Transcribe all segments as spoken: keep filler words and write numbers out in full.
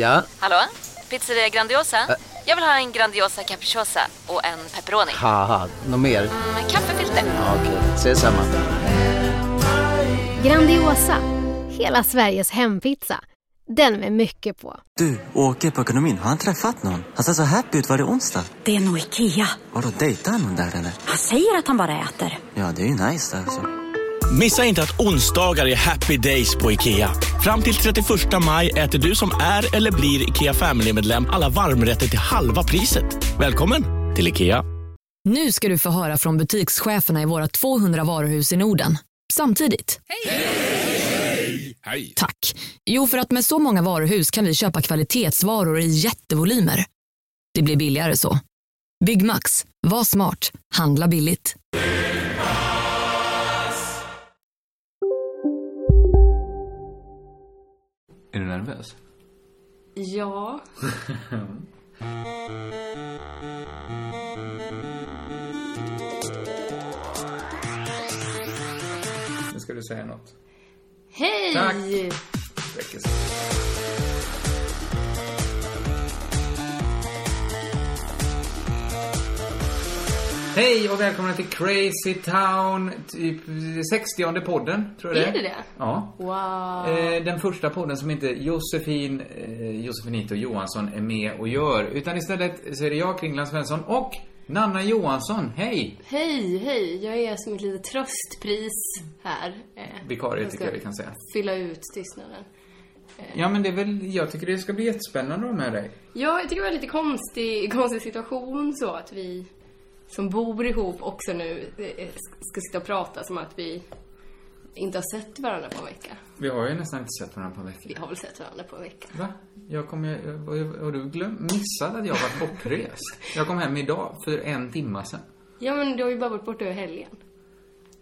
Ja? Hallå? Pizzeria Grandiosa? Ä- Jag vill ha en Grandiosa Capriciosa och en pepperoni. Haha, något mer? Mm, kaffefilter. Ja, okej, okay. Ses samma. Grandiosa, hela Sveriges hempizza. Den med mycket på. Du, åker på ekonomin. Har han träffat någon? Han ser så happy ut. Var det onsdag? Det är nog IKEA. Vadå, dejtar han någon där eller? Han säger att han bara äter. Ja, det är ju nice alltså. Missa inte att onsdagar är happy days på IKEA. Fram till trettioförsta maj äter du som är eller blir IKEA Family-medlem alla varmrätter till halva priset. Välkommen till IKEA. Nu ska du få höra från butikscheferna i våra tvåhundra varuhus i Norden. Samtidigt. Hej! Hej! Hej! Tack. Jo, för att med så många varuhus kan vi köpa kvalitetsvaror i jättevolymer. Det blir billigare så. Byggmax. Var smart. Handla billigt. Är du nervös? Ja. Nu ska du säga något. Hej! Tack! Hej och välkomna till Crazy Town, typ sextionde podden, tror jag det är. Är det det? Ja. Wow. Den första podden som inte Josefin, Josefinito Johansson är med och gör. Utan istället så är det jag, Kringland Svensson och Nanna Johansson. Hej! Hej, hej. Jag är som ett litet tröstpris här. Vikarie tycker jag vi kan säga. Fylla ut tystnaden. Ja, men det är väl, jag tycker det ska bli jättespännande med dig. Ja, jag tycker det var en lite konstig, konstig situation så att vi... som bor ihop också nu ska sitta och prata som att vi inte har sett varandra på en vecka. Vi har ju nästan inte sett varandra på en vecka. Vi har väl sett varandra på en vecka. Va? Jag kom, har du glömt, missat att jag var bortrest? Jag kom hem idag för en timma sedan. Ja, men du har ju bara varit borta över helgen.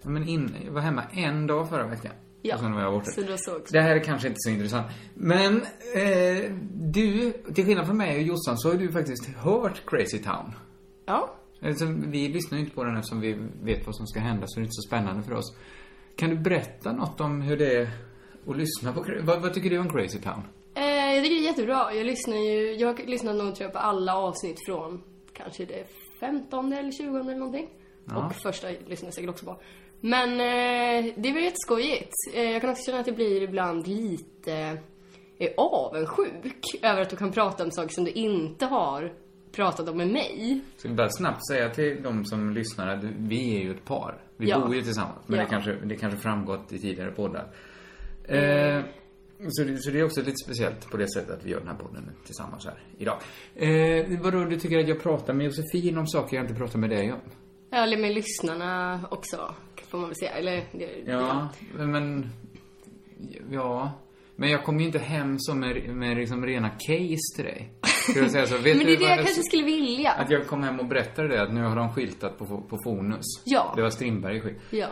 Ja, men in, jag var hemma en dag förra veckan. Ja, och sen var jag borta. Så då sågs. Det här är kanske inte så intressant. Men eh, du, till skillnad från mig och Jossan, så har du faktiskt hört Crazy Town. Ja. Vi lyssnar inte på den eftersom vi vet vad som ska hända, så det är inte så spännande för oss. Kan du berätta något om hur det är att lyssna på? Vad, vad tycker du om Crazy Town? Eh, jag tycker det är jättebra. Jag lyssnar ju, jag lyssnar nog tror jag på alla avsnitt från kanske det femtonde eller tjugonde eller någonting. Ja. Och första lyssnar jag säkert också på. Men eh, det var jätteskojigt. Eh, jag kan också känna att det blir ibland lite eh, avundsjuk över att du kan prata om saker som du inte har pratat om med mig. Ska vi bara snabbt säga till de som lyssnar att vi är ju ett par. Vi ja. bor ju tillsammans. Men ja. det, kanske, det kanske framgått i tidigare poddar. Mm. Eh, så, det, så det är också lite speciellt på det sättet att vi gör den här podden tillsammans här idag. Eh, vadå, du tycker att jag pratar med Josefin om saker jag inte pratar med dig om? Ja, eller med lyssnarna också, får man väl säga. Eller, det, ja, ja, men... Ja... Men jag kommer ju inte hem som med, med liksom rena case till dig. Jag säga så, vet men det är det jag kanske skulle vilja. Att jag kom hem och berättade det, att nu har de skyltat på, på Fonus. Ja. Det var Strindberg skilt. Ja.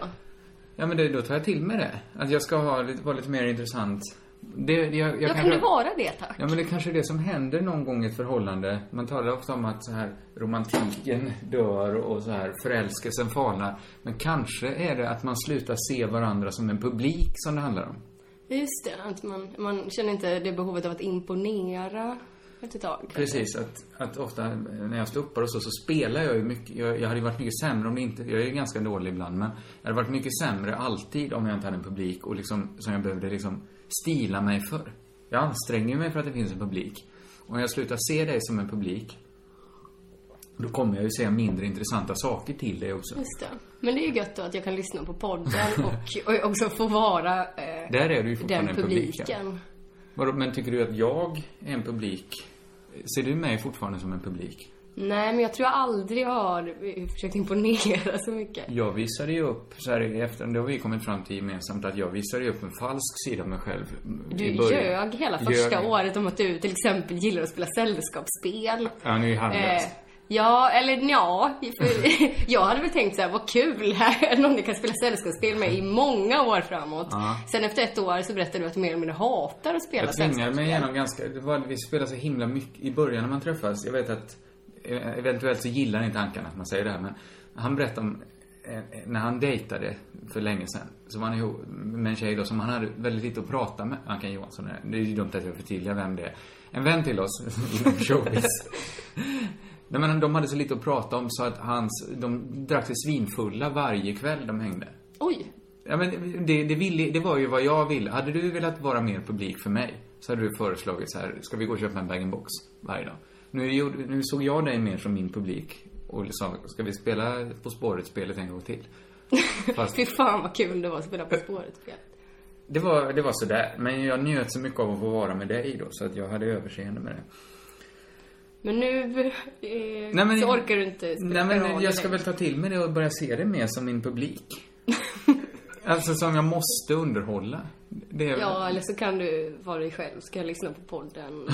Ja, men det, då tar jag till med det. Att jag ska ha, vara lite mer intressant. Det, jag, jag ja, kanske, kan du vara det, tack. Ja, men det kanske är det som händer någon gång i ett förhållande. Man talar ofta om att så här, romantiken dör och så här, förälskelsen falar. Men kanske är det att man slutar se varandra som en publik som det handlar om. Just det, att man, man känner inte det behovet av att imponera ett tag. Precis, att, att ofta när jag står upp och så, så spelar jag ju mycket. Jag, jag hade varit mycket sämre om det inte, jag är ju ganska dålig ibland, men jag hade varit mycket sämre alltid om jag inte hade en publik och liksom, som jag behövde liksom stila mig för. Jag anstränger mig för att det finns en publik. Och när jag slutar se dig som en publik, då kommer jag ju säga mindre intressanta saker till dig också. Just det. Men det är ju gött då att jag kan lyssna på podden och, och också få vara eh, där är du ju fortfarande den publiken. publiken. Men tycker du att jag är en publik? Ser du mig fortfarande som en publik? Nej, men jag tror jag aldrig har försökt imponera så mycket. Jag visade ju upp, så här i efterhand, då har vi kommit fram till gemensamt att jag visade ju upp en falsk sida av mig själv. Du ljög hela första ljög. året om att du till exempel gillar att spela sällskapsspel. Ja, nu är handlöst. Eh, Ja, eller ja. Jag hade väl tänkt så här, vad kul här. Någon du kan spela sällskapsspel med i många år framåt. Aha. Sen efter ett år så berättade du att du mer och mer hatar att spela sällskapsspel. Jag tvingade mig igenom ganska, det var, vi spelade så himla mycket i början när man träffas. Jag vet att eventuellt så gillar inte Ankan att man säger det här, men han berättade om när han dejtade för länge sedan, så var han ihop med en tjej då som han hade väldigt lite att prata med. Ankan Johansson, det är ju dumt att jag förtydligar vem det är. en vän till oss inom showbiz. Nej, men de hade så lite att prata om så att hans, de drack sig svinfulla varje kväll de hängde. Oj. Ja, men det, det, ville, det var ju vad jag ville. Hade du velat vara mer publik för mig så hade du föreslagit så här, ska vi gå och köpa en bag-in-box varje dag. Nu, nu såg jag dig mer som min publik och sa, ska vi spela På spåret-spelet en gång till? Fast... Fy fan vad kul det var att spela På spåret-spelet. Det var, det var sådär, men jag njöt så mycket av att få vara med dig då, så att jag hade överseende med det. Men nu eh, nej, men, så orkar du inte spela. Nej, men jag, jag ska väl ta till mig det och börja se det mer som min publik. Alltså som jag måste underhålla. Det är... Ja, eller så kan du vara dig själv. Ska jag lyssna på podden?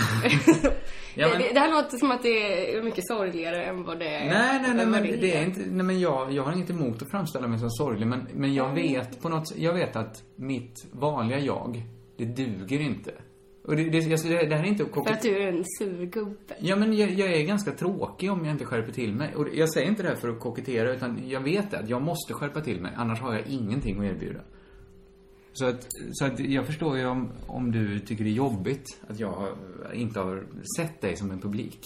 Ja, men... det, det, det här låter som att det är mycket sorgligare än vad det är. Nej, nej, nej, men, det är. Det är inte, nej men jag, jag har inget emot att framställa mig som sorglig. Men, men jag, vet på något, jag vet att mitt vanliga jag, det duger inte. Och det, det, alltså det, det här är inte konkurs... För att du är en surgubbe. Ja, men jag, jag är ganska tråkig om jag inte skärper till mig. Och jag säger inte det här för att kokettera, utan jag vet att jag måste skärpa till mig. Annars har jag ingenting att erbjuda. Så att, så att jag förstår ju om, om du tycker det är jobbigt att jag inte har sett dig som en publik.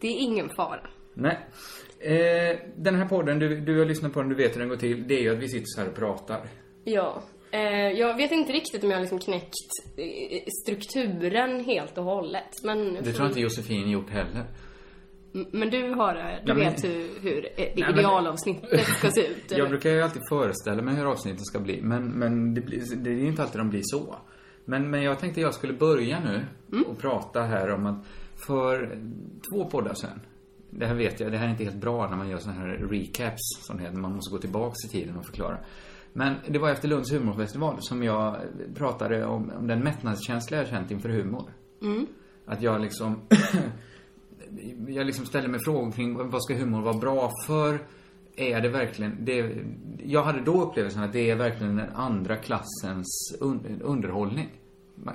Det är ingen fara. Nej. Eh, den här podden, du, du har lyssnat på den, du vet hur den går till. Det är ju att vi sitter så här och pratar. Ja. Jag vet inte riktigt om jag har liksom knäckt strukturen helt och hållet. Men det tror jag inte Josefin gjort heller. Men du har det. Du nej, vet men... hur, hur nej, idealavsnittet men... ska se ut. Eller? Jag brukar ju alltid föreställa mig hur avsnittet ska bli. Men, men det, blir, det är inte alltid de blir så. Men, men jag tänkte jag skulle börja nu mm. och prata här om att för två poddar sedan. Det här vet jag, det här är inte helt bra när man gör sådana här recaps. Sån här, man måste gå tillbaka i tiden och förklara. Men det var efter Lunds humorfestival som jag pratade om, om den mättnadskänsla jag känt inför humor. Mm. Att jag liksom, jag liksom ställde mig frågor kring vad ska humor vara bra för? Är det verkligen... Det, jag hade då upplevelsen att det är verkligen den andra klassens un, underhållning.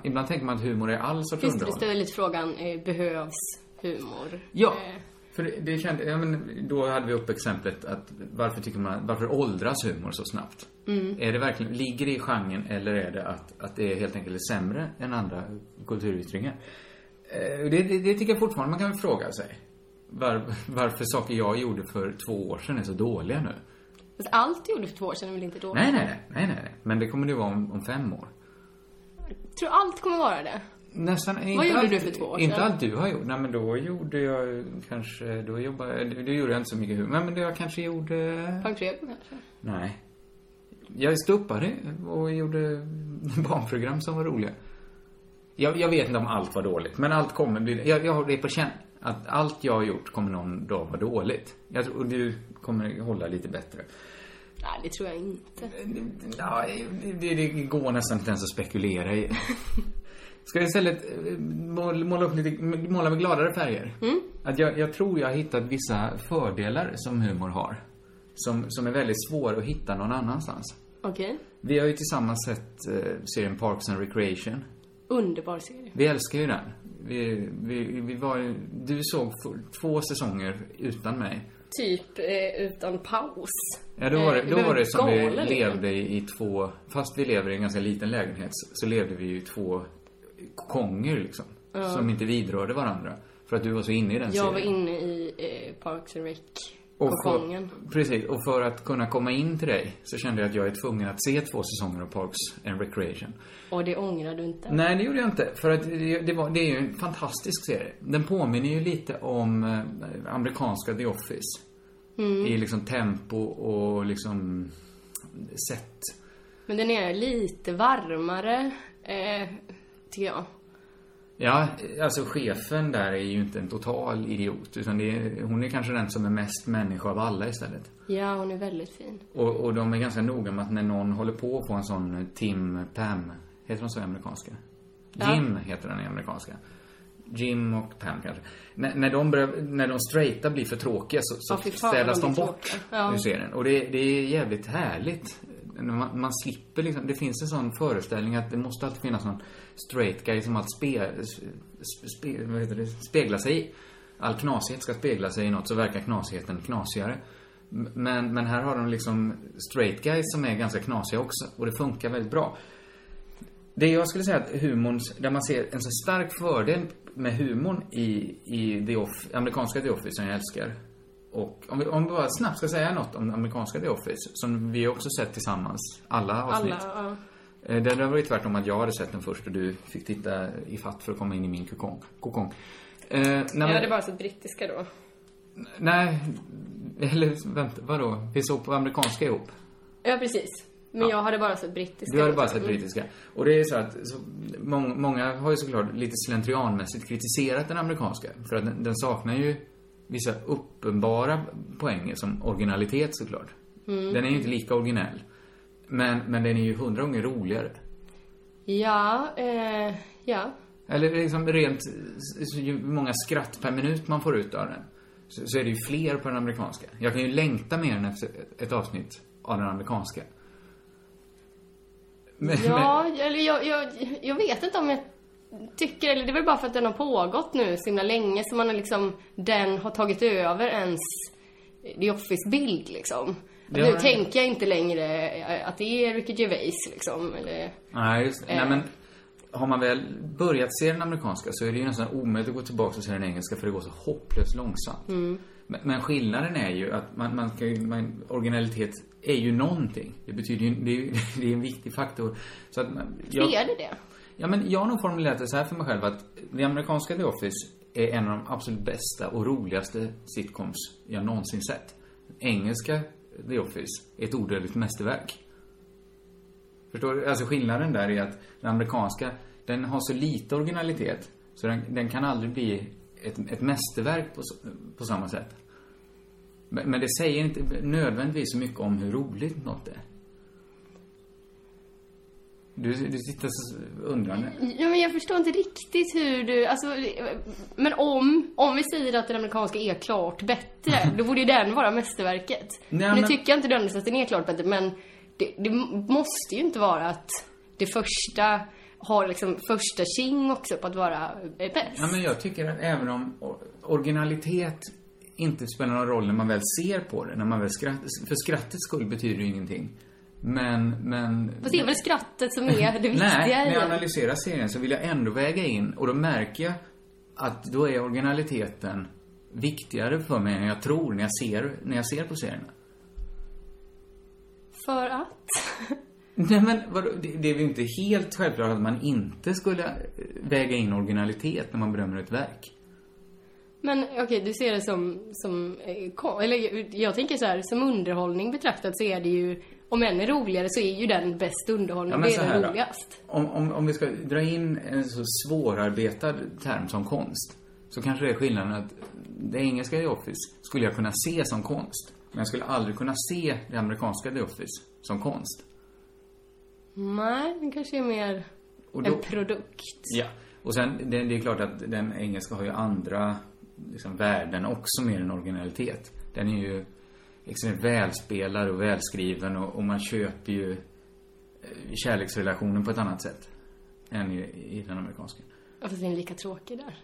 Ibland tänker man att humor är all sorts underhållning. Just det, ställer lite frågan, behövs humor? Ja. För det, det kände, ja, men då hade vi upp exemplet att varför tycker man, varför åldras humor så snabbt? Mm. Är det verkligen, ligger det i genren eller är det att, att det är helt enkelt sämre än andra kulturyttringar? Eh, det, det, det tycker jag fortfarande man kan fråga sig. Var, varför saker jag gjorde för två år sedan är så dåliga nu? Fast allt jag gjorde för två år sedan är väl inte dåligt? Nej, nej, nej, nej, nej. Men det kommer det vara om, om fem år. Jag tror allt kommer vara det. Nästan, vad inte gjorde allt, du för två år sedan? Inte allt du har gjort. Nej, men då gjorde jag kanske... Då, jobbade, då gjorde jag inte så mycket humor. Men, men då jag kanske gjorde... Pangtreb kanske? Nej. Jag stoppade och gjorde barnprogram som var roliga. Jag, jag vet inte om allt var dåligt. Men allt kommer bli... Jag, jag har det på känn. Att allt jag har gjort kommer någon dag vara dåligt. Jag tror, och du kommer hålla lite bättre. Nej, det tror jag inte. Nej, det, det går nästan inte ens att spekulera i. Ska jag istället måla, upp lite, måla med gladare färger? Mm. Att jag, jag tror jag har hittat vissa fördelar som humor har. Som, som är väldigt svåra att hitta någon annanstans. Okej. Okay. Vi har ju tillsammans sett eh, serien Parks and Recreation. Underbar serie. Vi älskar ju den. Vi, vi, vi var, du såg två säsonger utan mig. Typ eh, utan paus. Ja, då var det, då var det som vi levde i, i två... Fast vi lever i en ganska liten lägenhet så levde vi ju två... konger liksom, ja. Som inte vidrörde varandra för att du var så inne i den serien. Jag var inne i eh, Parks and Rec och kongen. Precis, och för att kunna komma in till dig så kände jag att jag är tvungen att se två säsonger av Parks and Recreation. Och det ångrar du inte? Nej, det gjorde jag inte för att det, det, var, det är ju en fantastisk serie. Den påminner ju lite om eh, amerikanska The Office mm. i liksom tempo och liksom sätt. Men den är lite varmare eh, tycker jag. Ja, alltså chefen där är ju inte en total idiot utan det är, hon är kanske den som är mest människa av alla istället. Ja, hon är väldigt fin. Och, och de är ganska noga med att när någon håller på på en sån Tim Pam, heter de så i amerikanska? Ja. Jim heter den i amerikanska. Jim och Pam kanske. N- när, de börjar, när de straighta blir för tråkiga så, så ja, fan, ställas de bort ja. Ur serien. Och det, det är jävligt härligt. Man, man slipper liksom, det finns en sån föreställning att det måste alltid finnas någon straight guy som allt spe, spe, vad heter det, speglar sig i. All knasighet ska spegla sig i något så verkar knasigheten knasigare. Men, men här har de liksom straight guys som är ganska knasiga också och det funkar väldigt bra. Det jag skulle säga att humorn, där man ser en så stark fördel med humorn i, i The Office, amerikanska The Office som jag älskar. Och om vi, om vi bara snabbt ska säga något om amerikanska The Office, som vi också sett tillsammans, alla avsnitt. Alla, ja. Det hade varit tvärtom att jag hade sett den först och du fick titta i fatt för att komma in i min kokong. kokong. Eh, när man, jag hade bara sett brittiska då. Nej, eller vänta, vadå? Vi såg på amerikanska ihop. Ja, precis. Men ja. jag hade bara sett brittiska. Du hade bara sett brittiska. Och det är så att så, många, många har ju såklart lite slentrianmässigt kritiserat den amerikanska. För att den, den saknar ju vissa uppenbara poänger som originalitet såklart. Mm. Den är ju inte lika originell. Men, men den är ju hundra gånger roligare. Ja, eh, ja. Eller liksom rent ju många skratt per minut man får ut av den. Så, så är det ju fler på den amerikanska. Jag kan ju längta mer än ett, ett avsnitt av den amerikanska. Men, ja, men... eller jag, jag, jag vet inte om jag tycker, eller det är väl bara för att den har pågått nu så himla länge så man har liksom, den har tagit över ens The Office-bild liksom. Ja, nu men... tänker jag inte längre att det är Ricky Gervais liksom. Eller, nej, just, eh... nej, men har man väl börjat se den amerikanska så är det ju nästan omöjligt att gå tillbaka och se den engelska för det går så hopplöst långsamt. Mm. Men, men skillnaden är ju att man, man kan, man, originalitet är ju någonting. Det betyder ju, det är, ju, det är en viktig faktor. Så att jag, är det det? Ja, men jag har nog formulerat det så här för mig själv att det amerikanska The Office är en av de absolut bästa och roligaste sitcoms jag någonsin sett. Engelska The Office är ett odödligt mästerverk. Förstår du? Alltså skillnaden där är att den amerikanska, den har så lite originalitet så den, den kan aldrig bli ett, ett mästerverk på, på samma sätt. Men, men det säger inte nödvändigtvis så mycket om hur roligt något är. Du, du sitter så undrande. Ja, men jag förstår inte riktigt hur du... Alltså, men om, om vi säger att den amerikanska är klart bättre, då borde ju den vara mästerverket. Nej, men... Nu tycker jag inte dömdes att den är klart bättre, men det, det måste ju inte vara att det första... har liksom första king också på att vara bäst. Ja, men jag tycker att även om originalitet inte spelar någon roll när man väl ser på det, när man väl skratt, för skrattets skull betyder ju ingenting. Men, men... Fast det är väl skrattet som är det viktiga. Nej, när jag analyserar serien så vill jag ändå väga in och då märker jag att då är originaliteten viktigare för mig än jag tror när jag ser, när jag ser på serierna. För att... Nej, men det är ju inte helt självklart att man inte skulle väga in originalitet när man bedömer ett verk. Men okej, okay, du ser det som, som... Eller jag tänker så här, som underhållning betraktat så är det ju... Om en är roligare så är ju den bäst underhållning, ja, det är den roligast. Om, om, om vi ska dra in en så svårarbetad term som konst så kanske det är skillnaden att det engelska The Office skulle jag kunna se som konst. Men jag skulle aldrig kunna se det amerikanska The Office som konst. Nej, den kanske är mer då, en produkt. Ja, och sen det, det är klart att den engelska har ju andra liksom, värden också mer än originalitet. Den är ju liksom, välspelad och välskriven och, och man köper ju kärleksrelationen på ett annat sätt än i, i den amerikanska. Ja, fast den är lika tråkig där.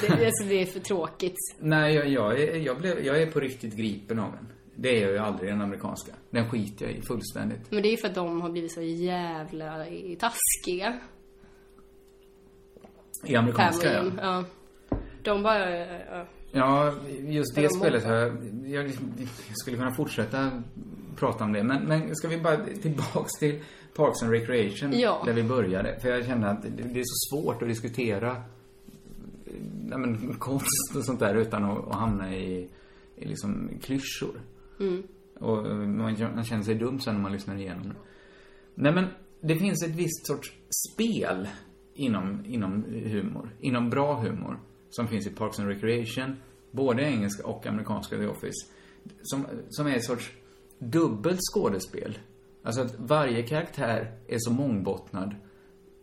Det, alltså, det är för tråkigt. Nej, jag, jag, är, jag, blev, jag är på riktigt gripen av den. Det är ju aldrig den amerikanska. Den skiter jag i fullständigt. Men det är ju för att de har blivit så jävla taskiga. I amerikanska, ja. ja. De bara... Ja, ja just det de spelet har jag, jag... skulle kunna fortsätta prata om det. Men, men ska vi bara tillbaka till Parks and Recreation, ja. Där vi började. För jag känner att det är så svårt att diskutera nej men, konst och sånt där utan att, att hamna i, i liksom klyschor. Mm. Och man känner sig dum sen när man lyssnar igenom. Nej, men det finns ett visst sorts spel inom, inom humor, inom bra humor som finns i Parks and Recreation, både engelska och amerikanska The Office, som, som är ett sorts dubbelt skådespel. Alltså att varje karaktär är så mångbottnad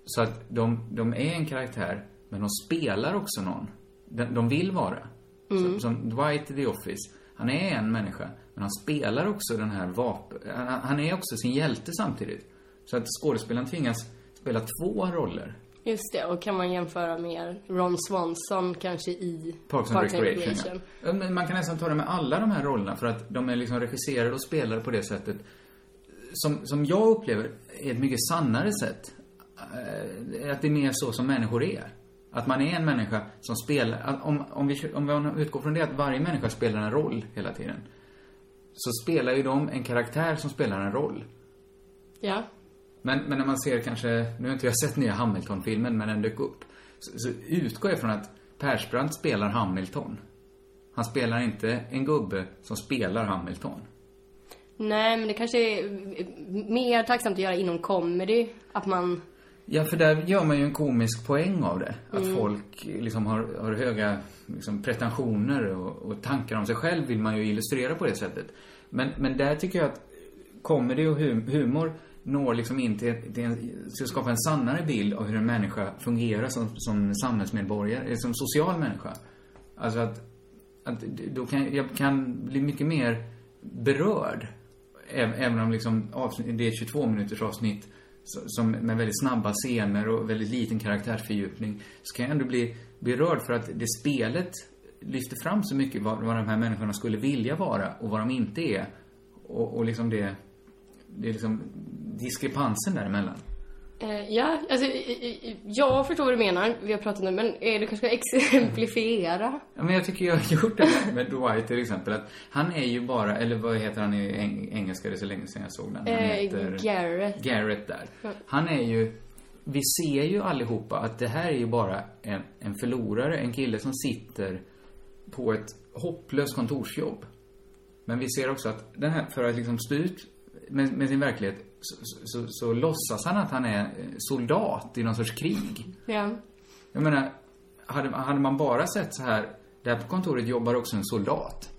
så att de, de är en karaktär, men de spelar också någon de, de vill vara. Mm. Så, som Dwight i The Office, han är en människa, men han spelar också den här vapen. Han, han är också sin hjälte samtidigt. Så att skådespelaren tvingas spela två roller. Just det, och kan man jämföra med Ron Swanson kanske i Parks and Parks Recreation. And Recreation. Ja. Men man kan nästan ta det med alla de här rollerna för att de är liksom regisserade och spelade på det sättet som, som jag upplever är ett mycket sannare sätt att det är mer så som människor är. Att man är en människa som spelar... Om, om, vi, om vi utgår från det att varje människa spelar en roll hela tiden, så spelar ju de en karaktär som spelar en roll. Ja. Men, men när man ser kanske... Nu har inte jag sett nya Hamilton-filmen, men den dök upp. Så, så utgår jag från att Persbrandt spelar Hamilton. Han spelar inte en gubbe som spelar Hamilton. Nej, men det kanske är mer tacksamt att göra inom comedy. Att man... Ja, för där gör man ju en komisk poäng av det. Att mm. folk liksom har, har höga liksom pretensioner och, och tankar om sig själv vill man ju illustrera på det sättet. Men, men där tycker jag att comedy och hum, humor når liksom in till, till, en, till att skapa en sannare bild av hur en människa fungerar som, som samhällsmedborgare, som social människa. Alltså att, att då kan, jag kan bli mycket mer berörd. Även om liksom, det är tjugotvå minuters avsnitt som med väldigt snabba scener och väldigt liten karaktärsfördjupning, så kan jag ändå bli berörd för att det spelet lyfter fram så mycket vad, vad de här människorna skulle vilja vara och vad de inte är, och, och liksom det, det är liksom diskrepansen däremellan. Eh, ja, alltså jag förstår vad du menar, vi har pratat nu, men eh, du kanske ska exemplifiera. Ja, men jag tycker jag har gjort det med Dwight till exempel, att han är ju bara, eller vad heter han i eng- engelska, det är så länge sedan jag såg den. Han heter eh, Garrett. Garrett där. Han är ju, vi ser ju allihopa att det här är ju bara en, en förlorare, en kille som sitter på ett hopplöst kontorsjobb. Men vi ser också att den här, för att liksom stå ut med, med sin verklighet, Så, så, så låtsas han att han är soldat i någon sorts krig. Ja. Jag menar, hade, hade man bara sett så här, där på kontoret jobbar också en soldat.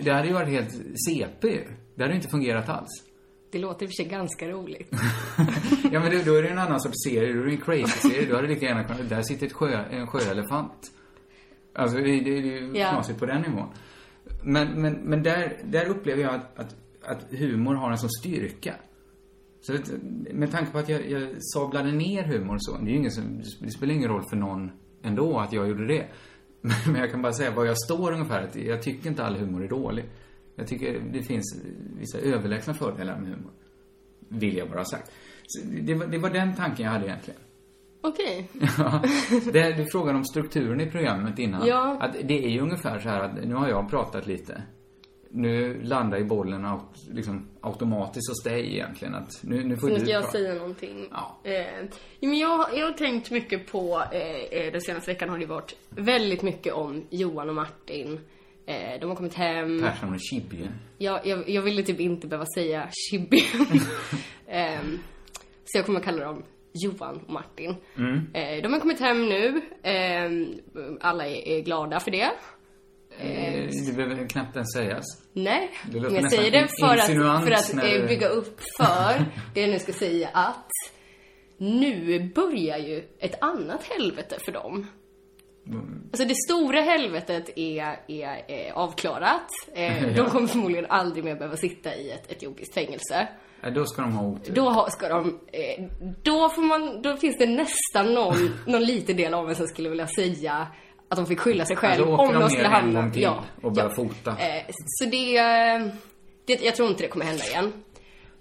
Det hade ju varit helt C P. Det hade inte fungerat alls. Det låter för sig ganska roligt. Ja, men då är det en annan sorts serie. Då är det en crazy-serie. Då hade det lika gärna kunnat, där sitter ett sjö, en sjöelefant. Alltså, det, det, det är ju ja. knasigt på den nivån. Men, men, men där, där upplever jag att, att att humor har en sån styrka. Så med tanke på att jag, jag sablade ner humor så, det, är ju ingen, det spelar ingen roll för någon ändå att jag gjorde det. Men jag kan bara säga vad jag står ungefär. Att jag tycker inte all humor är dålig. Jag tycker det finns vissa överlägsna fördelar med humor. Vill jag bara ha sagt. Så det, var, det var den tanken jag hade egentligen. Okej. Ja, det, du frågade om strukturen i programmet innan. Ja. Att det är ju ungefär så här att nu har jag pratat lite. Nu landar i bollen aut- liksom automatiskt hos dig egentligen. Att nu, nu får så du ska jag prata. Säga någonting. Ja. Eh, men jag, jag har tänkt mycket på, eh, den senaste veckan har det varit väldigt mycket om Johan och Martin. Eh, de har kommit hem. Persson och Chibbe. Ja, jag, jag ville typ inte behöva säga Chibbe. eh, så jag kommer kalla dem Johan och Martin. Mm. Eh, de har kommit hem nu. Eh, alla är, är glada för det. Det behöver knappt ens sägas. Nej, men jag säger det för att, för att när... bygga upp för det jag nu ska säga, att nu börjar ju ett annat helvete för dem. Mm. Alltså det stora helvetet är, är, är avklarat. De kommer förmodligen aldrig mer behöva sitta i ett etiopiskt fängelse. Då ska de ha otur. Då ska de, då får man, då finns det nästan någon, någon liten del av en som skulle vilja säga att de fick skylla sig själv, alltså, om de, de skulle hamna ja, och börja ja. fota. Eh, så det, det jag tror inte det kommer hända igen.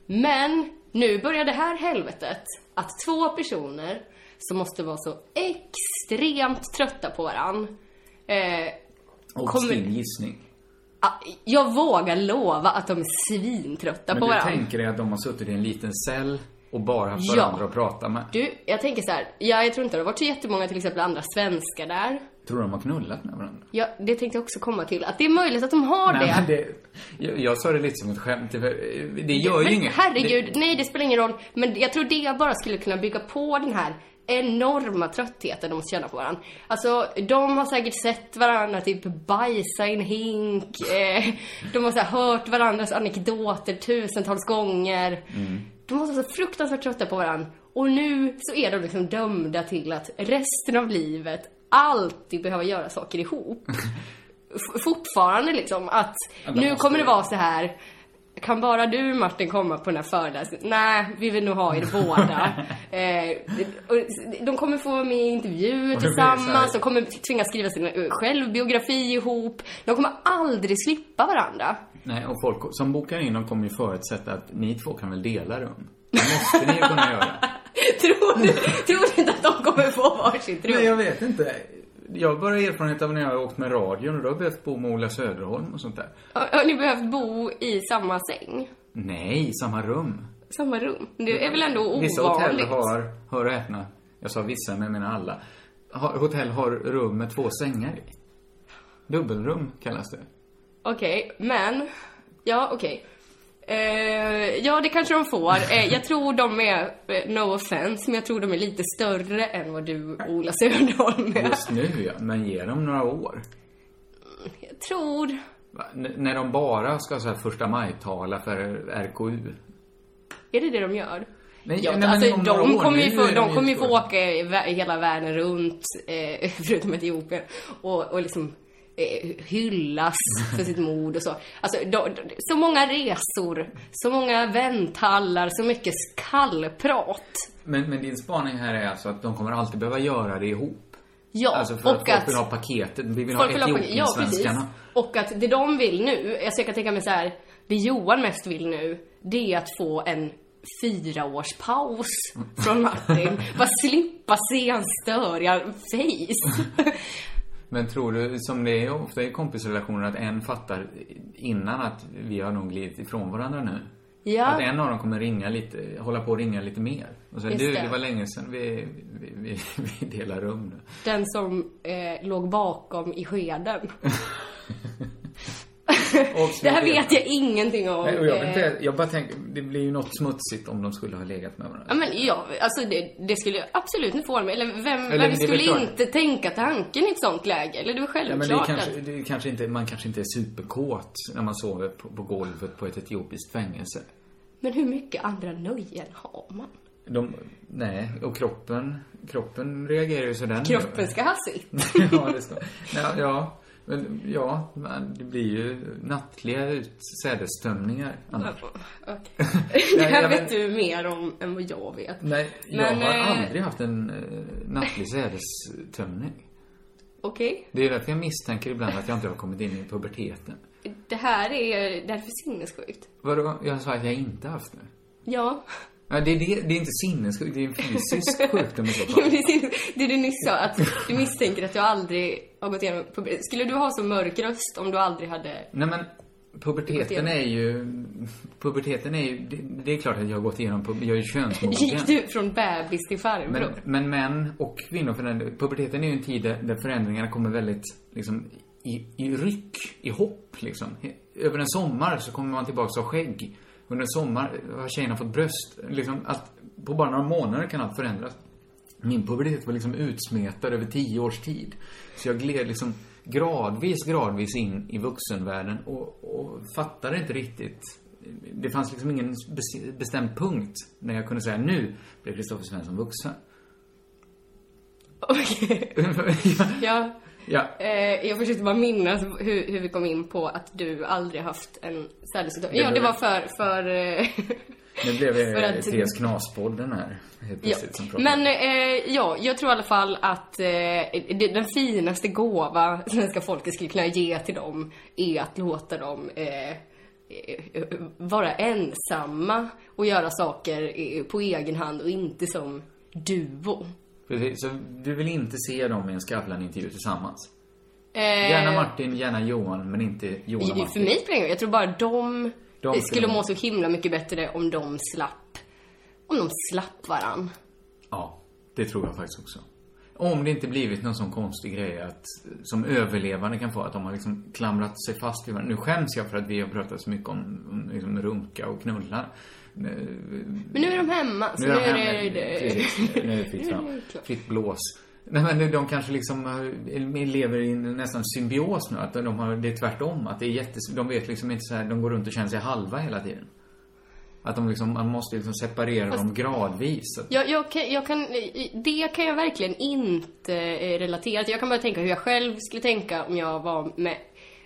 Men nu börjar det här helvetet att två personer som måste vara så extremt trötta på varann. Eh, och kommer, sin gissning. Jag vågar lova att de är svintrötta på varann. Men du tänker dig att de har suttit i en liten cell och bara haft varandra ja. att prata med. Du, jag tänker så här, ja, jag tror inte det har varit så jättemånga till exempel andra svenskar där. Tror du de har knullat med varandra? Ja, det tänkte jag också komma till. Att det är möjligt att de har nej, det. det jag, jag sa det lite som ett skämt. Det, det gör men, ju inget. Herregud, det... nej det spelar ingen roll. Men jag tror det jag bara skulle kunna bygga på den här enorma tröttheten de måste känna på varandra. Alltså, de har säkert sett varandra typ bajsa i en hink. De har så här, hört varandras anekdoter tusentals gånger. Mm. De var så fruktansvärt trötta på varandra. Och nu så är de liksom dömda till att resten av livet alltid behöver göra saker ihop. F- fortfarande liksom. Att ja, nu kommer det vara så här. Kan bara du, Martin, komma på den här föreläsningen? Nej, vi vill nog ha er båda. eh, de kommer få vara med i intervjuer tillsammans. De kommer tvingas skriva sin självbiografi ihop. De kommer aldrig slippa varandra. Nej, och folk som bokar in, de kommer ju förutsätta att ni två kan väl dela rum. Det måste ni ju kunna göra. tror, du, tror du inte att de kommer få varsitt rum? Nej, jag vet inte. Jag har bara erfarenhet av när jag har åkt med radion. Och då har jag behövt bo med Ola Söderholm och sånt där. Har, har ni behövt bo i samma säng? Nej, samma rum. Samma rum? Det är väl ändå ovanligt. Vissa hotell har, hör och häpna. Jag sa vissa, men jag menar alla. Hotell har rum med två sängar. Dubbelrum kallas det. Okej, okay, men... Ja, okej. Okay. Eh, ja, det kanske de får. Eh, jag tror de är, no offense, men jag tror de är lite större än vad du, Ola Söderholm, är. Just nu, ja. Men ger dem några år. Jag tror... N- när de bara ska så här första maj-tala för R K U. Är det det de gör? Nej, ja, nej, alltså, de kommer ju få, de kommer ju få åka hela världen runt, eh, förutom Etiopien, och, och liksom... hyllas för sitt mod och så. Alltså, då, då, så många resor, så många vänthallar, så mycket skallprat. Men, men din spaning här är alltså att de kommer alltid behöva göra det ihop. Ja, alltså för och att, att folk vill ha paketet, vi vill folk ha Etiopien-svenskarna. Ja, och att det de vill nu, alltså jag kan tänka mig så här, det Johan mest vill nu, det är att få en fyra års paus från Martin. Bara slippa se hans störiga face. Men tror du, som det är ofta i kompisrelationer, att en fattar innan att vi har nog glidit ifrån varandra nu? Ja. Att en av dem kommer ringa lite, hålla på och ringa lite mer. Och sen, du, det var länge sedan vi, vi, vi, vi delar rum nu. Den som eh, låg bakom i skeden. Det här vet jag ingenting om. Nej, och jag, inte, jag bara tänker, det blir ju något smutsigt om de skulle ha legat med varandra. Ja, men ja, alltså det, det skulle jag absolut inte få mig. Eller vem, eller, vem skulle inte klart. tänka tanken i ett sånt läge? Eller det var självklart. Ja, men det kanske, det kanske inte, man kanske inte är superkåt när man sover på, på golvet på ett etiopiskt fängelse. Men hur mycket andra nöjen har man? De, nej, och kroppen, kroppen reagerar ju sådär. Kroppen ska ha sitt. Ja, det ska. Ja, ja. Men ja, det blir ju nattliga utsädestömningar. Okay. Det här ja, men, vet du mer om än vad jag vet. Nej, men, jag har eh... aldrig haft en eh, nattlig sädestömning. Okej. Okay. Det är därför jag misstänker ibland att jag inte har kommit in i puberteten. Det här är därför sinnessjukt. Vadå? Jag sa att jag inte haft det. Ja. Ja, det, det, det är inte sinnessjukt, det är en fysisk sjukdom. det, det du nyss sa, att du misstänker att jag aldrig har gått igenom puberteten. Skulle du ha så mörk röst om du aldrig hade... Nej, men puberteten är ju... Puberteten är ju... Det, det är klart att jag har gått igenom... Jag är ju könsmogen. Gick du från bebis till farbror? Men män och kvinnor, för den, puberteten är ju en tid där förändringarna kommer väldigt... Liksom, i, i ryck, i hopp, liksom. Över en sommar så kommer man tillbaka av skägg. Under sommar har tjejerna fått bröst. Liksom att på bara några månader kan allt förändras. Min pubertet var liksom utsmetad över tio års tid. Så jag gled liksom gradvis, gradvis in i vuxenvärlden. Och, och fattade inte riktigt. Det fanns liksom ingen bestämd punkt när jag kunde säga nu blev Kristoffer Svensson vuxen. Okej. Okay. ja. ja. Ja. Eh, jag försökte bara minnas hur, hur vi kom in på att du aldrig haft en sädestömning. Ja, det var för... för det blev en T S-knas-podden här. Helt ja. Som Men eh, ja, jag tror i alla fall att eh, det, den finaste gåva svenska folket skulle kunna ge till dem är att låta dem eh, vara ensamma och göra saker på egen hand och inte som duo. Precis, så du vill inte se dem i en Skavlan-intervju tillsammans? Eh, gärna Martin, gärna Johan, men inte Johan och Martin. För mig spelar det. Jag tror bara de, de skulle må så himla mycket bättre om de slapp, om de slapp varann. Ja, det tror jag faktiskt också. Om det inte blivit någon sån konstig grej att, som överlevande kan få, att de har liksom klamrat sig fast i varandra. Nu skäms jag för att vi har pratat så mycket om, om liksom runka och knullar. Men nu är de hemma. Så nu är de hemma. Är det... Precis, nu är det fritt, fram. Fritt blås. Nej, men de kanske liksom lever i nästan symbios nu. Att de har, det är tvärtom. Att det är jättes, de vet liksom inte så här, de går runt och känner sig halva hela tiden. Att de liksom, man måste liksom separera fast, dem gradvis. Jag, jag kan, jag kan, det kan jag verkligen inte relatera till. Jag kan bara tänka hur jag själv skulle tänka om jag var med...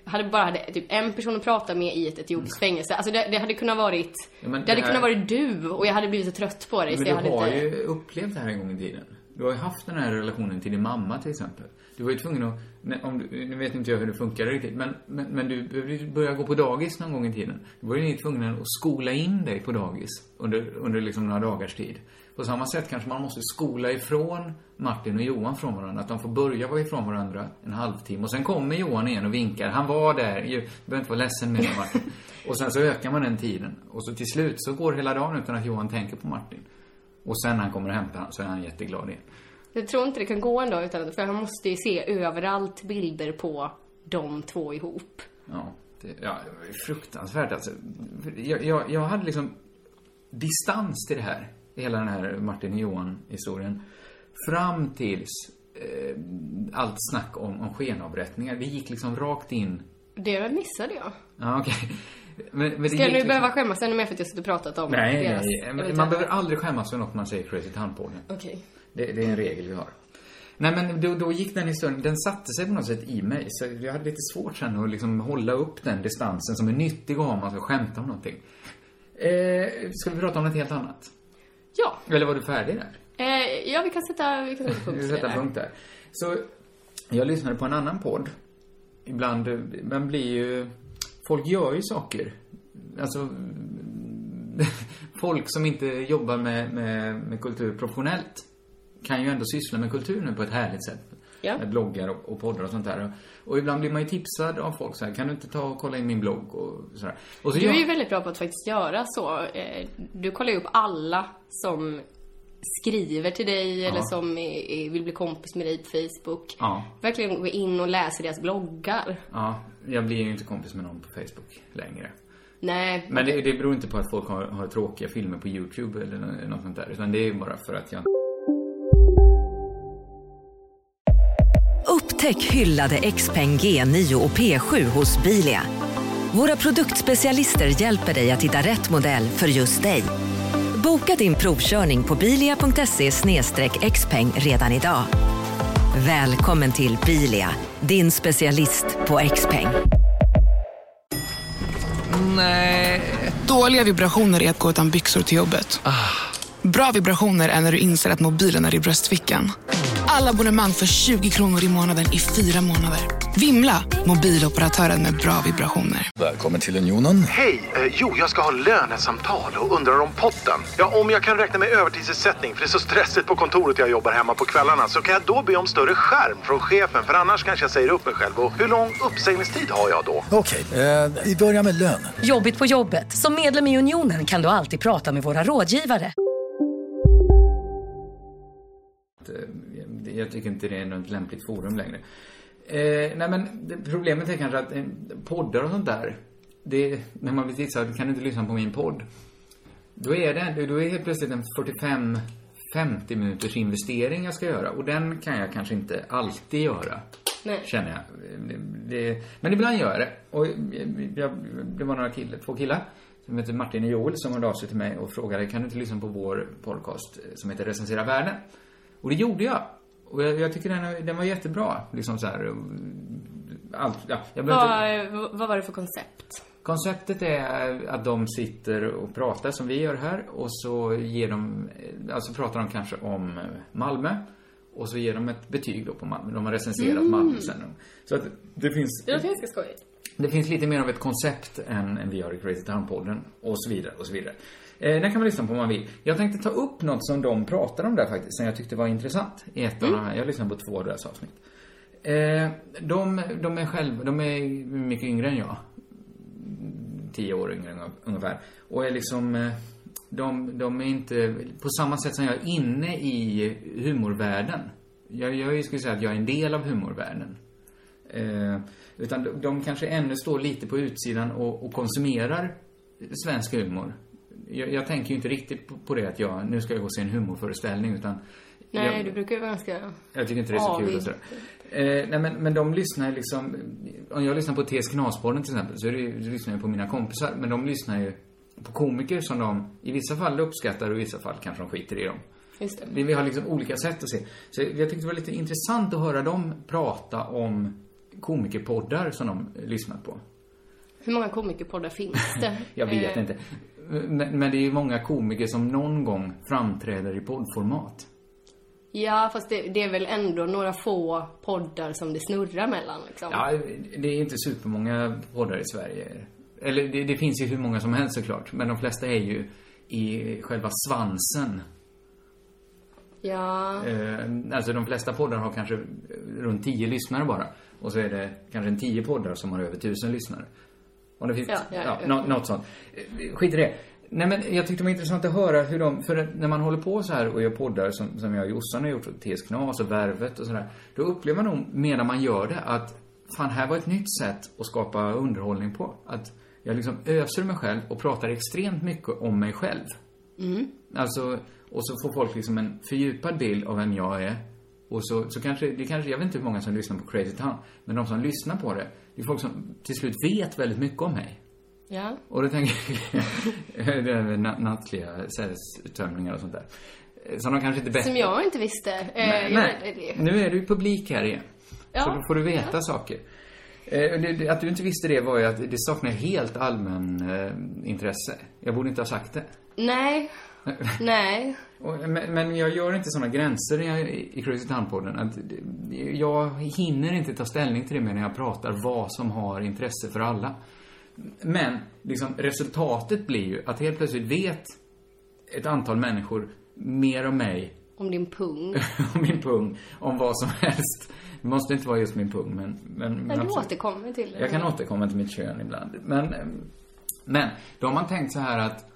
hade bara hade typ en person att prata med i ett etiopiskt fängelse. Alltså det, det hade kunnat varit ja, det, det hade här... kunnat varit du och jag hade blivit så trött på dig. Men så du jag hade har inte... ju upplevt det här en gång i tiden. Du har ju haft den här relationen till din mamma till exempel. Du var ju tvungen att, om du, nu vet inte jag hur det funkar riktigt, men, men, men du behövde börja gå på dagis någon gång i tiden. Du var ju tvungen att skola in dig på dagis under, under liksom några dagars tid. På samma sätt kanske man måste skola ifrån Martin och Johan från varandra. Att de får börja vara ifrån varandra en halvtimme. Och sen kommer Johan igen och vinkar. Han var där. Du behöver inte vara ledsen med Martin. Och sen så ökar man den tiden. Och så till slut så går hela dagen utan att Johan tänker på Martin. Och sen när han kommer och hämtar han så är han jätteglad igen. Jag tror inte det kan gå en dag utan att, för han måste ju se överallt bilder på de två ihop. Ja, det, ja, det var fruktansvärt alltså. Jag, jag, jag hade liksom distans till det här. Hela den här Martin och Johan-historien. Fram tills eh, allt snack om, om skenavrättningar. Vi gick liksom rakt in. Det missade jag. Ja, okej. Okay. Men, men ska jag nu liksom... behöva skämmas ännu mer för att jag sitter och pratat om nej, deras... Nej, nej. Man behöver aldrig skämmas för något man säger Crazy Town på. Okej. Det, det är en regel vi har. Nej, men då, då gick den historien... Den satte sig på något sätt i mig. Så jag hade lite svårt sen att liksom hålla upp den distansen som är nyttig om man ska skämta om någonting. Eh, ska vi prata om något helt annat? Ja. Eller var du färdig där? Eh, ja, vi kan sätta, vi kan sätta, punkt, vi sätta där. punkt där. Så jag lyssnade på en annan podd. Ibland, man blir ju... Folk gör ju saker. Alltså, folk som inte jobbar med, med, med kultur professionellt kan ju ändå syssla med kultur nu på ett härligt sätt. Ja. Med bloggar och, och poddar och sånt där. Och, och ibland blir man ju tipsad av folk så här, kan du inte ta och kolla in min blogg? Och så där. Och så du är jag... ju väldigt bra på att faktiskt göra så. Du kollar ju upp alla som skriver till dig ja. Eller som är, vill bli kompis med dig på Facebook. Ja. Verkligen gå in och läsa deras bloggar. Ja, jag blir ju inte kompis med någon på Facebook längre. Nej. Men det, det beror inte på att folk har, har tråkiga filmer på YouTube eller något sånt där. Utan det är ju bara för att jag... Upptäck hyllade Xpeng G nio och P sju hos Bilia. Våra produktspecialister hjälper dig att hitta rätt modell för just dig. Boka din provkörning på bilia punkt se snedstreck xpeng redan idag. Välkommen till Bilia, din specialist på Xpeng. Nej. Dåliga vibrationer är att gå utan byxor till jobbet. Bra vibrationer är när du inser att mobilen är i bröstfickan. Alla abonnemang för tjugo kronor i månaden i fyra månader. Vimla, mobiloperatören med bra vibrationer. Välkommen till Unionen. Hej, eh, jo jag ska ha lönesamtal och undrar om potten. Ja, om jag kan räkna med övertidsersättning för det är så stressigt på kontoret jag jobbar hemma på kvällarna så kan jag då be om större skärm från chefen för annars kanske jag säger upp mig själv. Och hur lång uppsägningstid har jag då? Okej, okay, eh, vi börjar med lön. Jobbigt på jobbet. Som medlem i Unionen kan du alltid prata med våra rådgivare. Jag tycker inte det är något lämpligt forum längre. Eh, nej men det, problemet är kanske att eh, poddar och sånt där. Det, när man blir tillsagd kan du inte lyssna på min podd. Då är det då är helt plötsligt en fyrtiofem femtio minuters investering jag ska göra. Och den kan jag kanske inte alltid göra. Nej. Känner jag. Det, det, men ibland gör jag det. Och jag, jag, det var några killar, två killar. Som heter Martin och Joel som hörde av sig till mig och frågade kan du inte lyssna på vår podcast som heter Recensera världen? Och det gjorde jag. Och jag, jag tycker den, den var jättebra. Liksom så här, allt, ja, jag vad, inte... vad var det för koncept? Konceptet är att de sitter och pratar som vi gör här. Och så ger de, alltså pratar de kanske om Malmö. Och så ger de ett betyg då på Malmö. De har recenserat mm. Malmö sen. Så att det finns... Det finns skojigt. Det finns lite mer av ett koncept än, än vi har i Crazy Town-podden. Och så vidare, och så vidare. Eh, den kan man lyssna på om man vill. Jag tänkte ta upp något som de pratade om där faktiskt. Som jag tyckte var intressant. I ett mm. av de här. Jag lyssnade på två av deras avsnitt. Eh, de, de är själv, de är mycket yngre än jag. Tio år yngre ungefär. Och är liksom... De, de är inte... På samma sätt som jag är inne i humorvärlden. Jag, jag skulle säga att jag är en del av humorvärlden. Eh, utan de, de kanske ännu står lite på utsidan och, och konsumerar svensk humor. Jag, jag tänker ju inte riktigt på, på det att jag nu ska jag gå och se en humorföreställning utan nej, jag, du brukar ju vara ganska jag tycker inte det är så kul och sådär. Eh, nej men, men de lyssnar liksom om jag lyssnar på T S-knas till exempel så, är det, så lyssnar jag på mina kompisar men de lyssnar ju på komiker som de i vissa fall uppskattar och i vissa fall kanske de skiter i dem. Just det. Vi har liksom olika sätt att se. Så jag tyckte det var lite intressant att höra dem prata om komikerpoddar som de lyssnat på. Hur många komikerpoddar finns det? Jag vet inte. Men, men det är ju många komiker som någon gång framträder i poddformat. Ja, fast det, det är väl ändå några få poddar som det snurrar mellan liksom. Ja, det är inte supermånga poddar i Sverige. Eller det, det finns ju hur många som helst såklart. Men de flesta är ju i själva svansen. Ja. Eh, alltså de flesta poddar har kanske runt tio lyssnare bara. Och så är det kanske en tio poddar som har över tusen lyssnare. Och det finns, ja, ja, ja, ja. Något, något sånt. Skit i det. Nej, men jag tyckte det var intressant att höra hur de... För när man håller på så här och gör poddar som, som jag och Jossan har gjort, och T S-knas och Värvet och sådär, då upplever man nog medan man gör det att fan, här var ett nytt sätt att skapa underhållning på. Att jag liksom öser mig själv och pratar extremt mycket om mig själv. Mm. Alltså, och så får folk liksom en fördjupad bild av vem jag är. Och så, så kanske, det kanske, jag vet inte hur många som lyssnar på Crazy Town, men de som lyssnar på det, det är folk som till slut vet väldigt mycket om mig. Ja. Och då tänker jag, det är nattliga sällsuttömningar och sånt där. Som de kanske inte bättre. Som jag inte visste. Nej, jag, nej. Nu är du ju publik här igen. Ja. Så då får du veta ja. saker. Att du inte visste det var ju att det saknar helt allmän intresse. Jag borde inte ha sagt det. Nej. Nej. Men, men jag gör inte sådana gränser i, i Crazy Town-podden att jag hinner inte ta ställning till det med när jag pratar vad som har intresse för alla. Men liksom, resultatet blir ju att helt plötsligt vet ett antal människor mer om mig. Om din pung. Om min pung. Om vad som helst. Det måste inte vara just min pung. Men, men, men du återkommer till det. Jag kan återkomma till mitt kön ibland. Men, men då har man tänkt så här att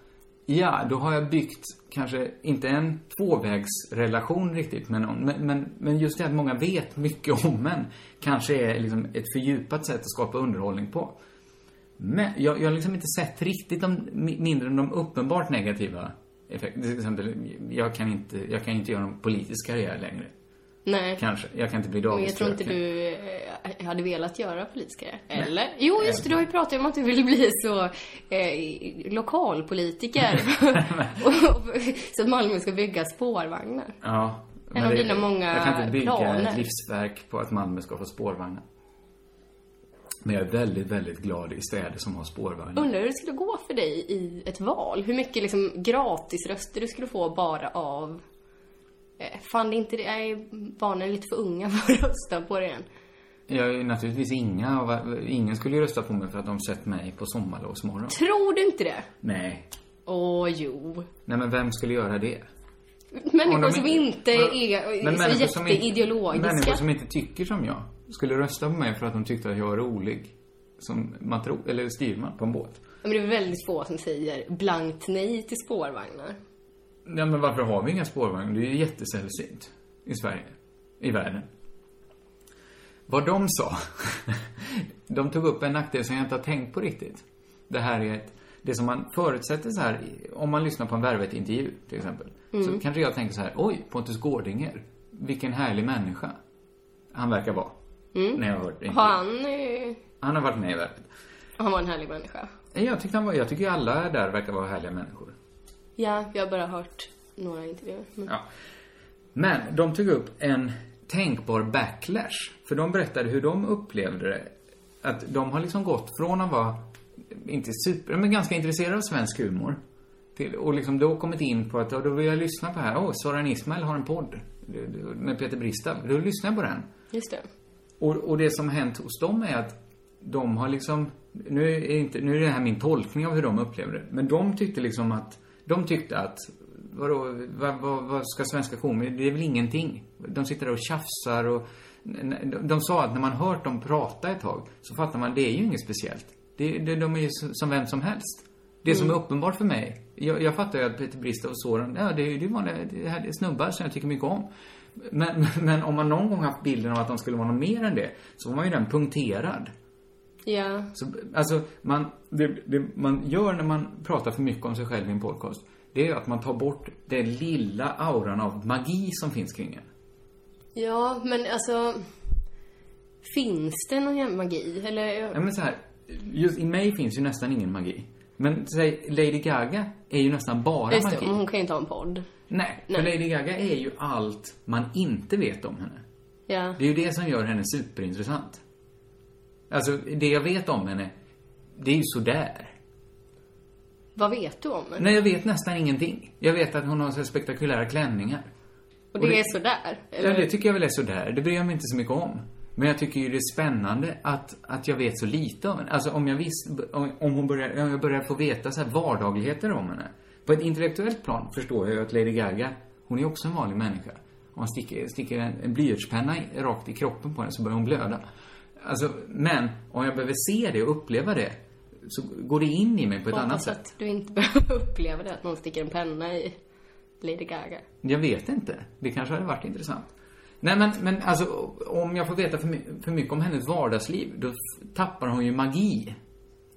ja, då har jag byggt kanske inte en tvåvägsrelation riktigt med någon, men, men, men just det att många vet mycket om en kanske är liksom ett fördjupat sätt att skapa underhållning på. Men jag, jag har liksom inte sett riktigt de, mindre än de uppenbart negativa effekter. Till exempel, jag kan inte, jag kan inte göra någon politisk karriär längre. Nej. Kanske, jag kan inte bli dagens. Men jag tror inte du hade velat göra politisk karriär. Eller? Nej. Jo, just det, du har ju pratat om att du ville bli så eh, lokalpolitiker. och, och, så att Malmö ska bygga spårvagnar. Ja. En av dina många jag kan inte bygga planer. Ett livsverk på att Malmö ska få spårvagnar. Men jag är väldigt, väldigt glad i städer som har spårvagnar. Undrar hur det skulle gå för dig i ett val. Hur mycket liksom gratisröster du skulle få bara av... Fan, det är inte det. Är barnen lite för unga för att rösta på det än? Ja, naturligtvis inga. Ingen skulle ju rösta på mig för att de sett mig på sommarlovsmorgon. Tror du inte det? Nej. Åh, jo. Nej, men vem skulle göra det? Människor de, som inte är men, så jätteideologiska. Människor som inte tycker som jag skulle rösta på mig för att de tyckte att jag är rolig som matro, eller styrman på en båt. Men det är väldigt få som säger blankt nej till spårvagnar. Ja, men varför har vi inga spårvagnar? Det är ju jättesällsynt i Sverige, i världen. Vad de sa, de tog upp en nackdel som jag inte har tänkt på riktigt. Det här är ett, det som man förutsätter så här, om man lyssnar på en Värvet-intervju till exempel. Mm. Så kanske jag tänker så här, oj, Pontus Gårdinger, vilken härlig människa han verkar vara. Mm. När jag hört han, är... han har varit med i Värvet. Han var en härlig människa. Jag tycker, han var, jag tycker alla där verkar vara härliga människor. Ja, jag har bara hört några intervjuer. Men, ja. Men de tog upp en tänkbar backlash. För de berättade hur de upplevde det. Att de har liksom gått från att vara inte super, men ganska intresserade av svensk humor. Till, och liksom då kommit in på att ja, då vill jag lyssna på det här. Åh, oh, Sara Nismel har en podd med Peter Brista. Då lyssnar jag på den. Just det. Och, och det som hänt hos dem är att de har liksom... Nu är, inte, nu är det här min tolkning av hur de upplever det. Men de tyckte liksom att... De tyckte att, vadå, vad, vad, vad ska svenska komiker, det är väl ingenting. De sitter där och tjafsar och de, de sa att när man hört dem prata ett tag så fattar man, det är ju inget speciellt. Det, det, de är ju som vem som helst. Det mm. som är uppenbart för mig, jag, jag fattar ju att Peter Brista och Soran, ja, det är ju vanliga det här, det är snubbar som jag tycker mycket om. Men, men om man någon gång haft bilden av att de skulle vara något mer än det så var man ju den punkterad. Yeah. Så, alltså, man, det, det man gör när man pratar för mycket om sig själv i en podcast, det är att man tar bort den lilla auran av magi som finns kring en. Ja, men alltså, finns det någon magi? Eller? Ja, men så här, just i mig finns ju nästan ingen magi. Men säg, Lady Gaga är ju nästan bara just magi. Det, hon kan ju inte ha en podd. Nej, Nej, för Lady Gaga är ju allt man inte vet om henne. Yeah. Det är ju det som gör henne superintressant. Alltså, det jag vet om henne, det är ju sådär. Vad vet du om henne? Nej, jag vet nästan ingenting. Jag vet att hon har så spektakulära klänningar. Och det, och det är sådär? Eller? Ja, det tycker jag väl är sådär. Det bryr jag mig inte så mycket om. Men jag tycker ju det är spännande att, att jag vet så lite om henne. Alltså om jag, visst, om, om hon börjar, om jag börjar få veta så här vardagligheter om henne. På ett intellektuellt plan förstår jag att Lady Gaga, hon är också en vanlig människa. Om man sticker, sticker en, en blyertspenna rakt i kroppen på henne så börjar hon blöda. Alltså, men om jag behöver se det och uppleva det, så går det in i mig på ett annat sätt. Att du inte behöver uppleva det, att någon sticker en penna i Lady Gaga. Jag vet inte. Det kanske hade varit intressant. Nej, men, men alltså, om jag får veta för, my- för mycket om hennes vardagsliv, då f- tappar hon ju magi.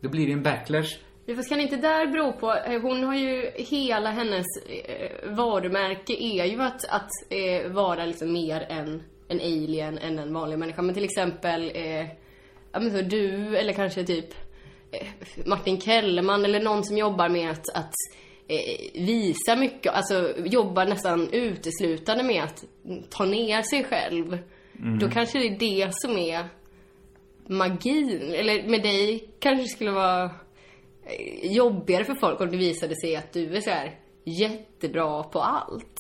Då blir det en backlash. Det fast kan inte där bero på, hon har ju, hela hennes eh, varumärke är ju att, att eh, vara liksom mer än en alien än en vanlig människa. Men till exempel eh, ja, men så du, eller kanske typ eh, Martin Kellerman, eller någon som jobbar med att, att eh, visa mycket, alltså jobbar nästan uteslutande med att ta ner sig själv. Mm. Då kanske det är det som är magin. Eller med dig kanske skulle vara jobbigare för folk om det visade sig att du är så här jättebra på allt.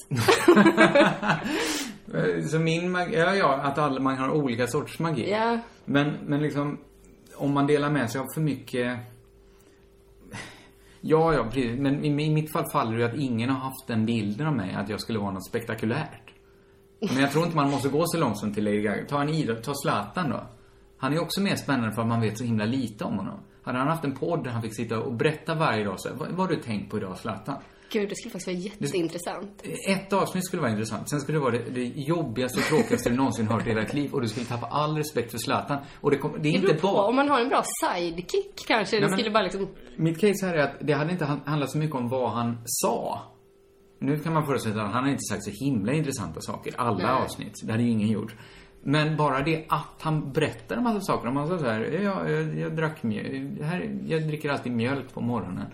Så min magi, ja, ja, att alla, man har olika sorts magi. Yeah. Men, men liksom, om man delar med sig av för mycket... Ja, ja, precis. Men i, i mitt fall faller det att ingen har haft den bilden av mig att jag skulle vara något spektakulärt. Men jag tror inte man måste gå så långt som till Lady Gaga. Ta en idrott, ta Zlatan då. Han är också mer spännande för att man vet så himla lite om honom. Hade han haft en podd där han fick sitta och berätta varje dag så här, vad, vad har du tänkt på idag, Zlatan? Gud, det skulle faktiskt vara jätteintressant. Ett avsnitt skulle vara intressant. Sen skulle det vara det, det jobbigaste och tråkigaste du någonsin hört i hela ditt liv. Och du skulle tappa all respekt för Zlatan. Och det, kom, det är det inte på, bara... Om man har en bra sidekick kanske. Nej, det skulle men, bara liksom... Mitt case här är att det hade inte handlat så mycket om vad han sa. Nu kan man förutsätta att han har inte sagt så himla intressanta saker. Alla Nej. avsnitt. Det hade ju ingen gjort. Men bara det att han berättar en massa saker. Om han sa så här, jag, jag, jag drack mjöl. Här, jag dricker alltid mjölk på morgonen.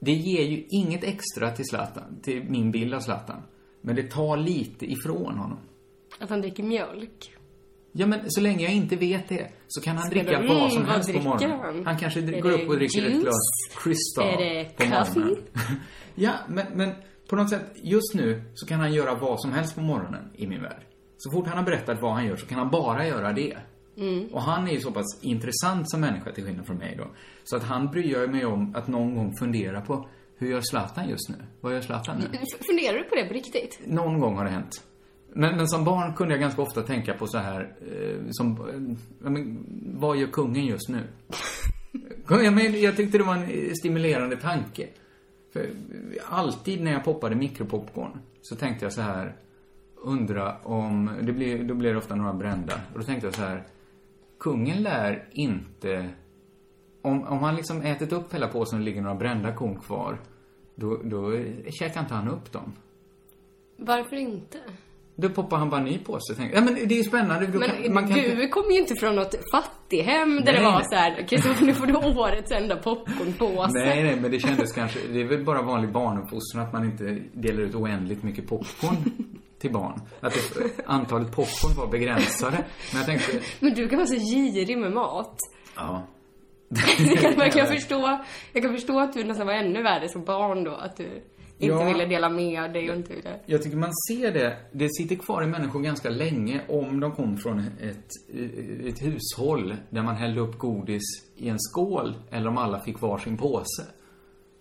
Det ger ju inget extra till Zlatan, till min bild av Zlatan. Men det tar lite ifrån honom. Att han dricker mjölk? Ja, men så länge jag inte vet det så kan han Ska dricka du, vad som vad helst på morgonen. Han, han kanske går upp och dricker juice? Ett glas Crystal på morgonen. Ja, men, men på något sätt, just nu så kan han göra vad som helst på morgonen i min värld. Så fort han har berättat vad han gör så kan han bara göra det. Mm. Och han är ju så pass intressant som människa till skillnad från mig då. Så att han bryr mig om att någon gång fundera på hur gör Zlatan just nu? Vad gör Zlatan nu? Funderar du på det på riktigt? Någon gång har det hänt. Men, men som barn kunde jag ganska ofta tänka på så här eh, som, eh, men, vad gör kungen just nu? jag, jag tyckte det var en stimulerande tanke. För alltid när jag poppade mikropopcorn så tänkte jag så här, undra om det blir, då blir det ofta några brända. Och då tänkte jag så här, kungen lär inte... Om, om han liksom ätit upp hela påsen och ligger några brända korn kvar, då, då käkar inte han upp dem. Varför inte? Då poppar han bara ny påse. Tänkte. Ja, men det är ju spännande. Men kan, man kan du inte... kommer ju inte från något fattighem där nej, det var så här, okej, så nu får du årets enda popcornpåse. Nej, nej, men det kändes kanske... Det är väl bara vanlig barnuppfostran att man inte delar ut oändligt mycket popcorn. Till barn. Att det, antalet popcorn var begränsade. Men jag tänkte... Men du kan vara så girig med mat. Ja. Jag kan verkligen förstå. Jag kan förstå att du nästan var ännu värre som barn då. Att du inte ja, ville dela med dig. Och inte ville. Jag tycker man ser det. Det sitter kvar i människor ganska länge. Om de kom från ett, ett hushåll där man hällde upp godis i en skål. Eller om alla fick varsin påse.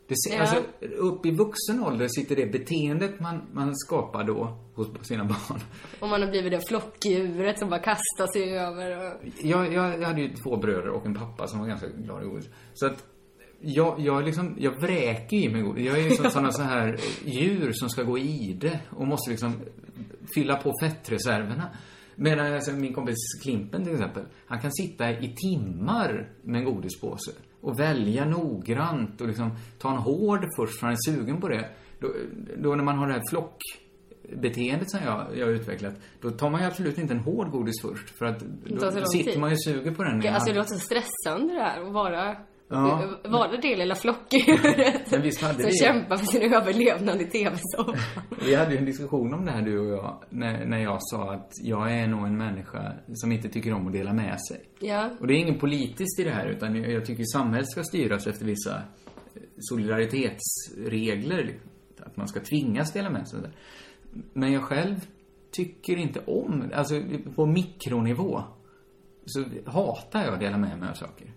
Det, ja. Alltså, upp i vuxen ålder sitter det beteendet man, man skapar då hos sina barn. Och man har blivit det flockdjuret som bara kastar sig över. Och... Jag, jag, jag hade ju två bröder och en pappa som var ganska glad i godis. Så att jag, jag, liksom, jag vräker i mig godis. Jag är ju som sådana så här djur som ska gå i det och måste liksom fylla på fettreserverna. Medan alltså, min kompis Klimpen till exempel, han kan sitta i timmar med en godispåse. Och välja noggrant och liksom ta en hård först för han är sugen på det. Då, då när man har det här flockbeteendet som jag, jag har utvecklat, då tar man ju absolut inte en hård godis först. För att då sitter tid. Man ju sugen på den. Ja, alltså det låter så stressande det här. Och bara, ja. Bara det lilla flockdjuret som vi. Kämpar för sin överlevnad i tv-soffan. Vi hade ju en diskussion om det här du och jag. När, när jag sa att jag är nog en människa som inte tycker om att dela med sig. Ja. Och det är ingen politiskt i det här, utan jag tycker samhället ska styras efter vissa solidaritetsregler. Att man ska tvingas dela med sig. Men jag själv tycker inte om, alltså på mikronivå så hatar jag att dela med mig av saker.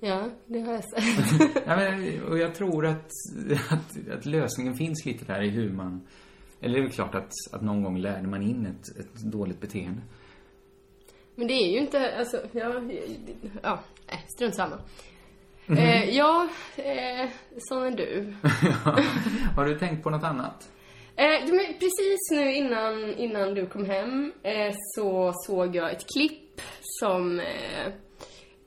Ja, det har jag sagt. Ja, men, och jag tror att, att, att lösningen finns lite där i hur man... Eller det är väl klart att, att någon gång lärde man in ett, ett dåligt beteende. Men det är ju inte... Alltså, ja, ja, strunt samma. Mm. Eh, ja, eh, sån är du. Har du tänkt på något annat? Eh, men precis nu innan, innan du kom hem eh, så såg jag ett klipp som... Eh,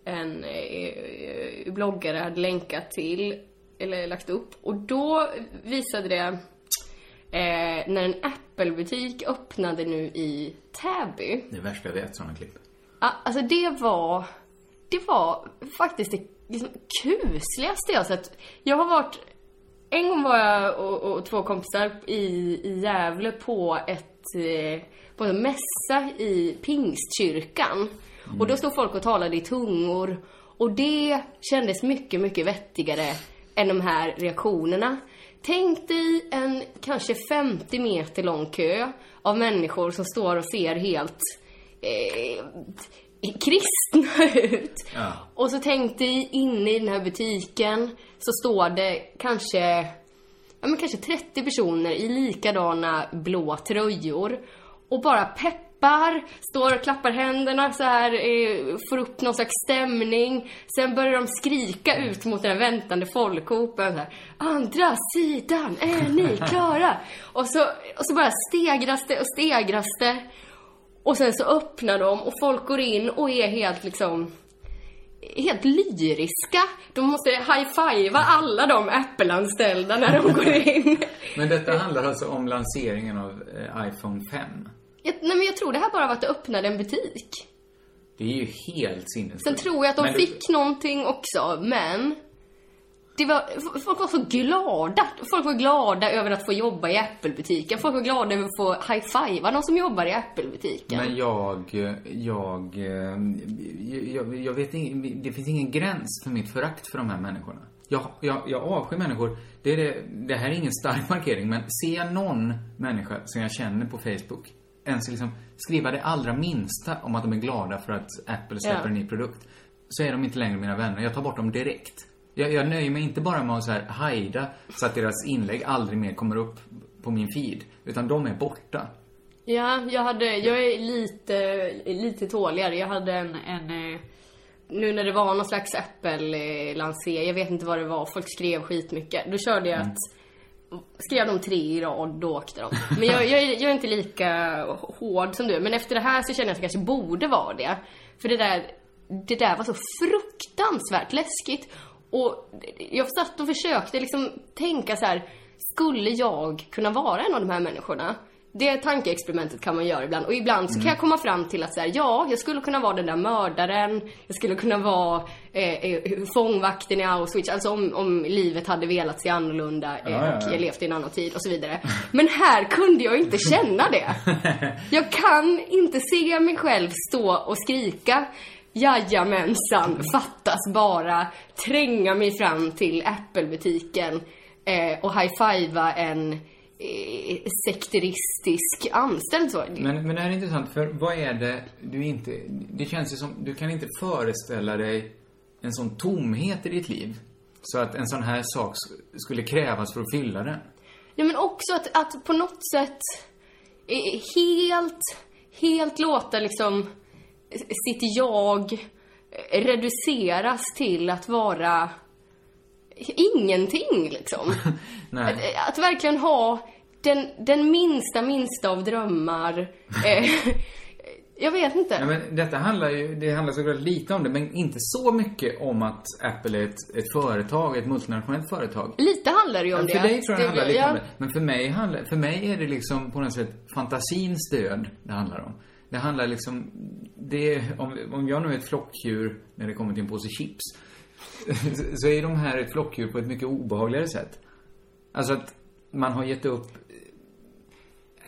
en eh, bloggare hade länkat till eller lagt upp, och då visade det eh, när en Apple-butik öppnade nu i Täby. Det värsta jag vet, sådana klipp. Ah, alltså det var det var faktiskt det liksom kusligaste jag sett. Jag har varit, en gång var jag och, och två kompisar i, i Gävle på ett eh, på en mässa i Pingstkyrkan. Mm. Och då stod folk och talade i tungor. Och det kändes mycket, mycket vettigare än de här reaktionerna. Tänk dig en kanske femtio meter lång kö av människor som står och ser helt eh, kristna ut. Ja. Och så tänk dig inne i den här butiken så står det kanske, ja, men kanske trettio personer i likadana blå tröjor. Och bara pepp. Bar, står och klappar händerna så här, eh, får upp någon slags stämning. Sen börjar de skrika ut mot den väntande folkhopen så här, andra sidan, är ni klara? och, så, och så bara stegras det och stegras det. Och sen så öppnar de och folk går in och är helt liksom helt lyriska. De måste high-fivea alla de Apple-anställda när de går in. Men detta handlar alltså om lanseringen av eh, iPhone fem. Jag, nej men jag tror det här bara var att det öppnade en butik. Det är ju helt sinnessjukt. Sen tror jag att de men fick du... någonting också. Men det var, folk var så glada. Folk var glada över att få jobba i Apple-butiken. Folk var glada över att få high-fivea någon som jobbar i Apple-butiken. Men jag Jag Jag, jag vet inte. Det finns ingen gräns för mitt förakt för de här människorna. Jag, jag, jag avskyr människor. Det, är det, det här är ingen stark markering, men ser jag någon människa som jag känner på Facebook ens liksom skriva det allra minsta om att de är glada för att Apple släpper ja. en ny produkt, så är de inte längre mina vänner. Jag tar bort dem direkt. Jag, jag nöjer mig inte bara med att så här hajda så att deras inlägg aldrig mer kommer upp på min feed, utan de är borta. Ja, jag hade jag är lite lite tåligare. Jag hade en, en nu när det var någon slags Apple-lansering, jag vet inte vad det var, folk skrev skitmycket. Då körde jag mm. att skrev de tre i rad, då åkte de. Men jag, jag, jag är inte lika hård som du. Men efter det här så känner jag att jag kanske borde vara det. För det där, det där var så fruktansvärt läskigt. Och jag satt och försökte liksom tänka så här, skulle jag kunna vara en av de här människorna? Det tankeexperimentet kan man göra ibland. Och ibland så kan jag komma fram till att så här, ja, jag skulle kunna vara den där mördaren. Jag skulle kunna vara eh, fångvakten i Auschwitz. Alltså om, om livet hade velat sig annorlunda eh, ja, ja, ja. och jag levt i en annan tid och så vidare. Men här kunde jag inte känna det. Jag kan inte se mig själv stå och skrika jajamensan, fattas bara, tränga mig fram till Apple-butiken eh, och high-fivea en sekteristisk anställd. Så. Men, men det här är intressant, för vad är det du inte, det känns ju som du kan inte föreställa dig en sån tomhet i ditt liv så att en sån här sak skulle krävas för att fylla den. Ja, men också att, att på något sätt helt helt låta liksom sitt jag reduceras till att vara ingenting liksom. Nej. Att, att verkligen ha den, den minsta minsta av drömmar. Jag vet inte. Nej, men detta handlar ju, det handlar så väldigt lite om det, men inte så mycket om att Apple är ett, ett företag, ett multinationellt företag. Lite handlar det ju om, men för det. För dig tror jag det handlar lite ja. om det. Men för mig, handlar, för mig är det liksom på något sätt fantasins död det handlar om. Det handlar liksom, det, om, om jag nu är ett flockdjur när det kommer till en påse chips, så är de här ett flockdjur på ett mycket obehagligare sätt. Alltså att man har gett upp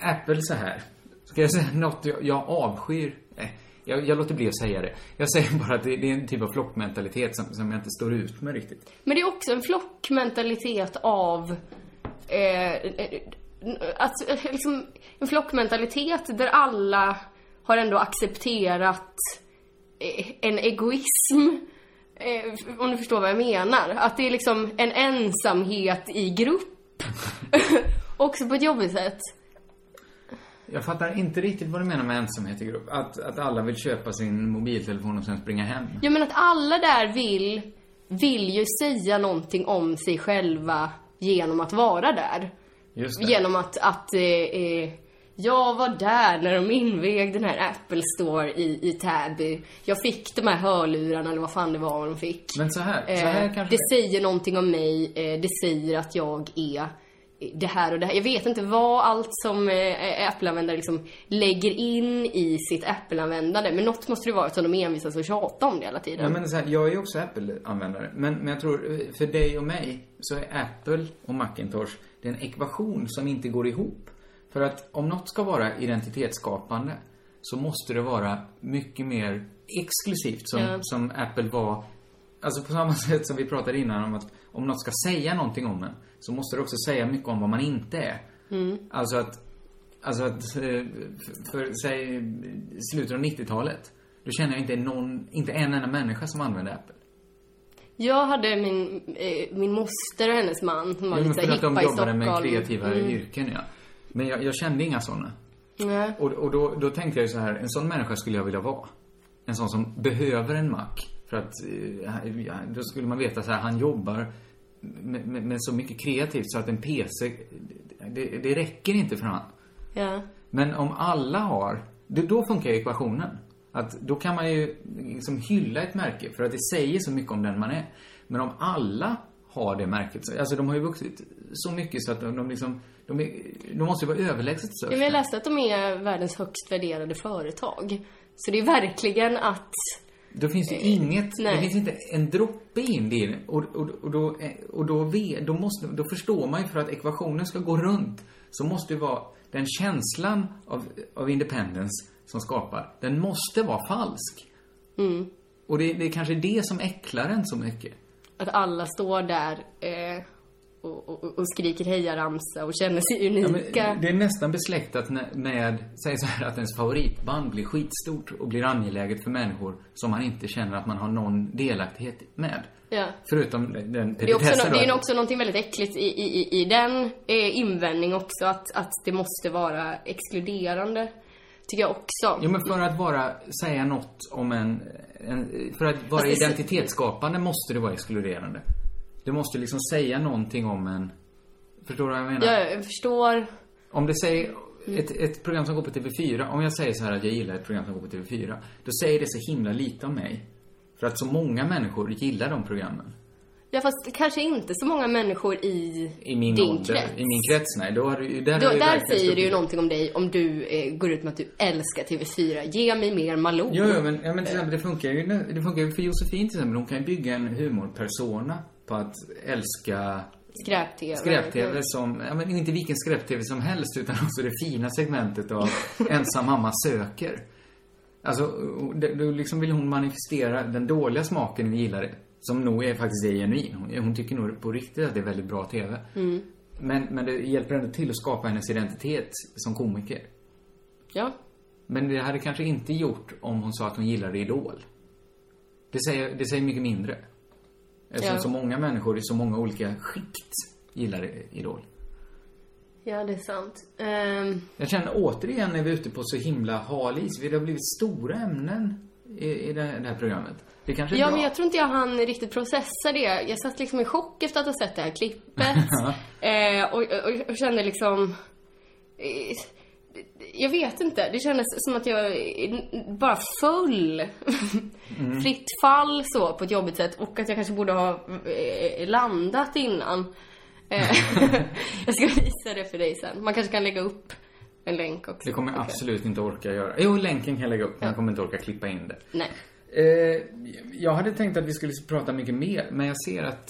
Apple så här. Ska jag säga något jag, jag avskyr? Nej, jag, jag låter bli att säga det. Jag säger bara att det, det är en typ av flockmentalitet som, som jag inte står ut med riktigt. Men det är också en flockmentalitet av eh, att, liksom, en flockmentalitet där alla har ändå accepterat en egoism, om du förstår vad jag menar. Att det är liksom en ensamhet i grupp. Också på ett jobbigt sätt. Jag fattar inte riktigt vad du menar med ensamhet i grupp. Att, att alla vill köpa sin mobiltelefon och sen springa hem. Ja, men att alla där vill, vill ju säga någonting om sig själva genom att vara där. Just det. Genom att, att eh, jag var där när de invigde den här Apple Store i, i Täby. Jag fick de här hörlurarna eller vad fan det var de fick. Men så här, så här eh, kanske... Det säger någonting om mig. Eh, det säger att jag är... det här och det här. Jag vet inte vad allt som eh, Apple-användare liksom lägger in i sitt Apple-användande, men något måste det vara eftersom de envisas och tjata om det hela tiden. Ja, men så här, jag är också Apple-användare, men, men jag tror för dig och mig så är Apple och Macintosh, det är en ekvation som inte går ihop. För att om något ska vara identitetsskapande så måste det vara mycket mer exklusivt som, ja. Som Apple var. Alltså på samma sätt som vi pratade innan om att om något ska säga någonting om en så måste det också säga mycket om vad man inte är. Mm. Alltså att, alltså att för säg slutet av nittiotalet då känner jag inte, någon, inte en enda människa som använder Apple. Jag hade min, min moster och hennes man som var lite hippa i Stockholm. De jobbade med kreativa mm. yrken, ja. Men jag, jag kände inga sådana. Mm. Och, och då, då tänkte jag ju så här, en sån människa skulle jag vilja vara. En sån som behöver en Mac. För att då skulle man veta så här, han jobbar med, med, med så mycket kreativt så att en P C det, det räcker inte för han. Ja. Men om alla har det, då funkar ju ekvationen. Att då kan man ju liksom hylla ett märke för att det säger så mycket om den man är. Men om alla har det märket, alltså de har ju vuxit så mycket så att de, de liksom de, är, de måste ju vara överlägset störst. Jag läste att de är världens högst värderade företag. Så det är verkligen att då finns det inget, nej. Det finns inte en droppe in det. Och, och, och, då, och då, då, måste, då förstår man ju för att ekvationen ska gå runt så måste det vara den känslan av, av independence som skapar. Den måste vara falsk. Mm. Och det, det är kanske det som äcklar en så mycket. Att alla står där eh, och, och, och skriker hejaramsa och känner sig unika. Ja, det är nästan besläktat med, med säg så här, att ens favoritband blir skitstort och blir angeläget för människor som man inte känner att man har någon delaktighet med. Ja. Förutom den det är också, no- det är också någonting väldigt äckligt i, i, i den eh, invändning också att, att det måste vara exkluderande. Tycker jag också. Ja, men för att bara säga något om en, en för att vara alltså, identitetsskapande måste det vara exkluderande. Du måste liksom säga någonting om en... Förstår du vad jag menar? Ja, jag förstår. Om det säger... Ett, ett program som går på T V fyra... Om jag säger så här att jag gillar ett program som går på T V fyra... Då säger det så himla lite om mig. För att så många människor gillar de programmen. Ja, fast kanske inte så många människor i, I min din ålder, krets. I min krets, nej. Då har du, där då, har där säger du ju någonting om dig om du eh, går ut med att du älskar T V fyra. Ge mig mer Malou. Jo, ja, men, ja, men till exempel, det funkar ju det funkar för Josefin till exempel. Hon kan ju bygga en humorpersona på att älska skräp-tv, skräp-tv som, ja, men inte vilken skräp-tv som helst utan också det fina segmentet av ensam mamma söker. Alltså, då liksom vill hon manifestera den dåliga smaken vi gillar det. Som nog är faktiskt är genuin. Hon, hon tycker nog på riktigt att det är väldigt bra tv. Mm. Men, men det hjälper ändå till att skapa hennes identitet som komiker. Ja. Men det hade kanske inte gjort om hon sa att hon gillade Idol. Det säger, det säger mycket mindre. Eftersom ja. Så många människor i så många olika skikt gillar Idol. Ja, det är sant. Um... Jag känner återigen när vi är ute på så himla halis. Det har blivit stora ämnen i, i det här programmet. Det kanske är ja, bra. Men jag tror inte jag hann riktigt processa det. Jag satt liksom i chock efter att ha sett det här klippet. eh, och, och, och kände liksom... Eh, jag vet inte. Det kändes som att jag bara föll. Mm. Fritt fall så på ett jobbigt sätt. Och att jag kanske borde ha eh, landat innan. Eh, jag ska visa det för dig sen. Man kanske kan lägga upp en länk också. Det kommer jag absolut inte orka göra. Jo, länken kan jag lägga upp. Men jag kommer inte orka klippa in det. Nej. Jag hade tänkt att vi skulle prata mycket mer, men jag ser att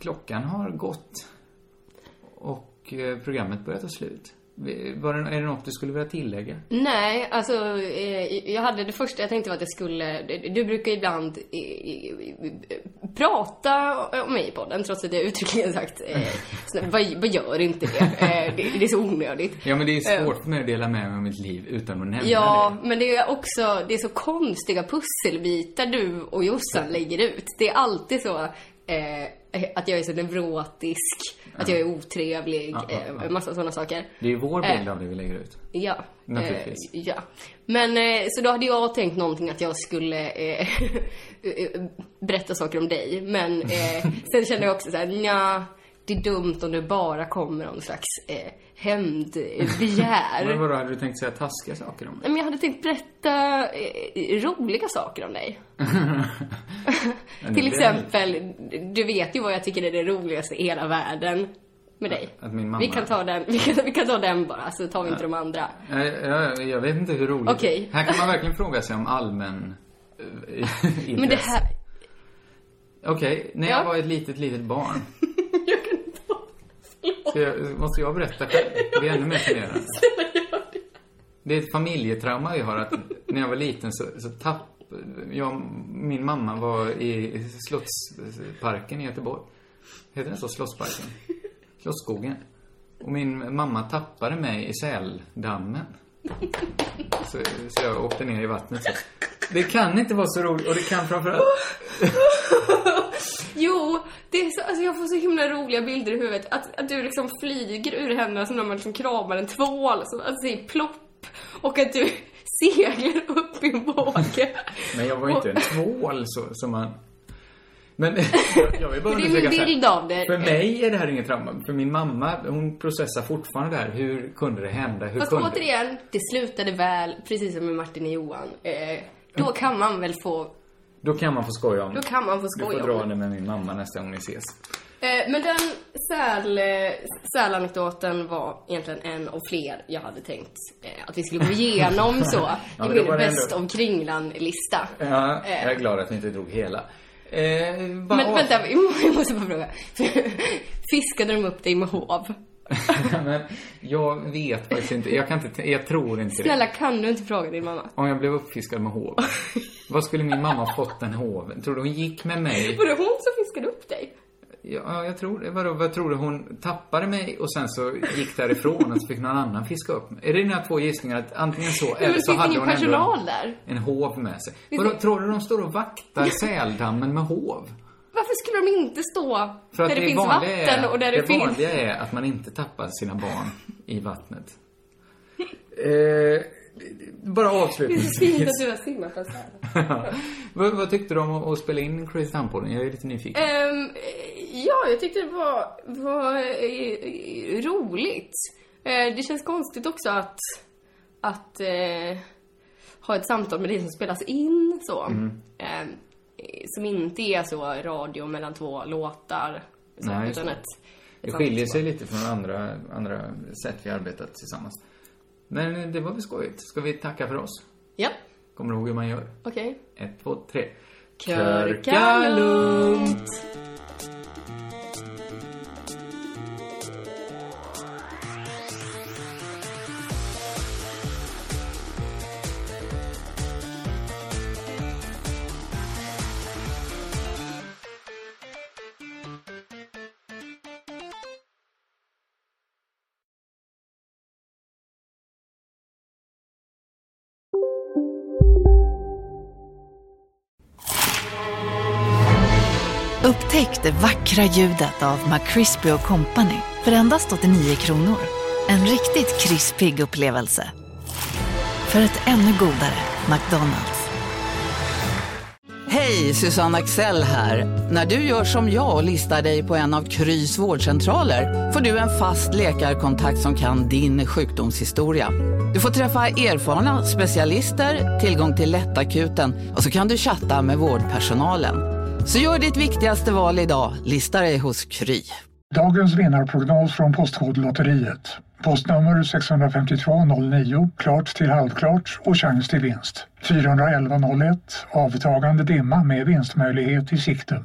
klockan har gått och programmet börjar ta slut. Är det något du skulle vilja tillägga? Nej, alltså jag hade det första jag tänkte var att jag skulle... Du brukar ibland prata om mig i podden, trots att jag uttryckligen sagt vad, vad gör inte det? Det är så onödigt. Ja, men det är svårt för mig att dela med mig om mitt liv utan att nämna ja, det. Men det är också det är så konstiga pusselbitar du och Jossan lägger ut. Det är alltid så... Eh, att jag är så nevrotisk, mm. att jag är otrevlig, ja, ja, ja. Eh, massa sådana saker. Det är vår bild eh, av det vi lägger ut. Ja, naturligtvis. Eh, ja. Men eh, så då hade jag tänkt någonting att jag skulle eh, berätta saker om dig, men eh, sen kände jag också så här, nja, det är dumt om det bara kommer om slags eh, hämndbegär. Men vad hade du tänkt säga taskiga saker om dig? Men jag hade tänkt berätta eh, roliga saker om dig. Till exempel, du vet ju vad jag tycker är det roligaste i hela världen med dig. Att min mamma... vi, kan ta den, vi, kan, vi kan ta den bara, så tar vi inte ja. de andra. Jag, jag, jag vet inte hur roligt. Okay. Här kan man verkligen fråga sig om allmän intresse. Men det här... Okej, okay. när jag ja. var ett litet, litet barn... Jag, måste jag berätta själv? Det är ännu mer generande. Det är ett familjetrauma jag har. Att när jag var liten så, så tapp... Jag, min mamma var i Slottsparken i Göteborg. Heter den så? Slottsparken? Slottskogen. Och min mamma tappade mig i Sälldammen. Så, så jag åkte ner i vattnet. Så. Det kan inte vara så roligt. Och det kan framförallt... Jo, det är så, alltså jag får så himla roliga bilder i huvudet. Att, att du liksom flyger ur henne som när man liksom kramar en tvål. Så, alltså det är plopp. Och att du seglar upp i en båge. Men jag var ju inte en tvål så, som man... Men jag, jag vill bara undersöka så här. För mig är det här ingen trauma. För min mamma, hon processar fortfarande där. Hur kunde det hända? Hur Fast kunde... återigen, det slutade väl, precis som med Martin och Johan. Eh, då kan man väl få... Då kan man få skoja om. Då kan man få skoja om. Du får dra det med min mamma nästa gång ni ses. Eh, men den säl, sälanekdoten var egentligen en av fler jag hade tänkt eh, att vi skulle gå igenom så. Ja, det var bäst ändå... om Kringland-lista. Ja, jag är glad att vi inte drog hela. Eh, men av... vänta, jag måste bara fråga. Fiskade de upp dig med hov? Men jag vet faktiskt inte. Jag, kan inte, jag tror inte. Snälla, det. Kan du inte fråga din mamma? Om jag blev uppfiskad med hov. Vad skulle min mamma fått en hov? Tror du hon gick med mig? Var det hon som fiskade upp dig? Ja, jag tror det. Vadå, vad tror du? Hon tappade mig och sen så gick därifrån och så fick någon annan fiska upp mig. Är det dina två gissningar? Att antingen så eller men, så hade hon personal ändå en, där? En hov med sig. Vadå, tror du de står och vaktar Säldammen med hov? Varför skulle de inte stå där det, det finns vatten är, och där det, det finns... Det vanliga är att man inte tappar sina barn i vattnet. eh, bara avslutningsvis. Det är så fint att du har simmat fast här. vad, vad tyckte du om att spela in Crazy Town på den? Jag är lite nyfiken. Um, ja, jag tyckte det var, var eh, roligt. Eh, det känns konstigt också att, att eh, ha ett samtal med det som spelas in. Så... Mm. Eh, som inte är så radio mellan två låtar så. Nej, utan ett, det skiljer sig lite från andra, andra sätt vi arbetat tillsammans. Men det var väl skojigt. Ska vi tacka för oss? Ja. Kommer du ihåg hur man gör? Okej. Okay. Ett, två, tre. Körka lugnt. Upptäck det vackra ljudet av McCrispy och Company för endast åttionio kronor. En riktigt krispig upplevelse. För ett ännu godare McDonald's. Hej, Susanne Axel här. När du gör som jag och listar dig på en av Krys vårdcentraler får du en fast läkarkontakt som kan din sjukdomshistoria. Du får träffa erfarna specialister, tillgång till lättakuten och så kan du chatta med vårdpersonalen. Så gör ditt viktigaste val idag. Lista dig hos Kry. Dagens vinnarprognos från Postkodlotteriet. Postnummer sex fem två noll nio, klart till halvklart och chans till vinst. fyra ett ett noll ett, avtagande dimma med vinstmöjlighet i sikte.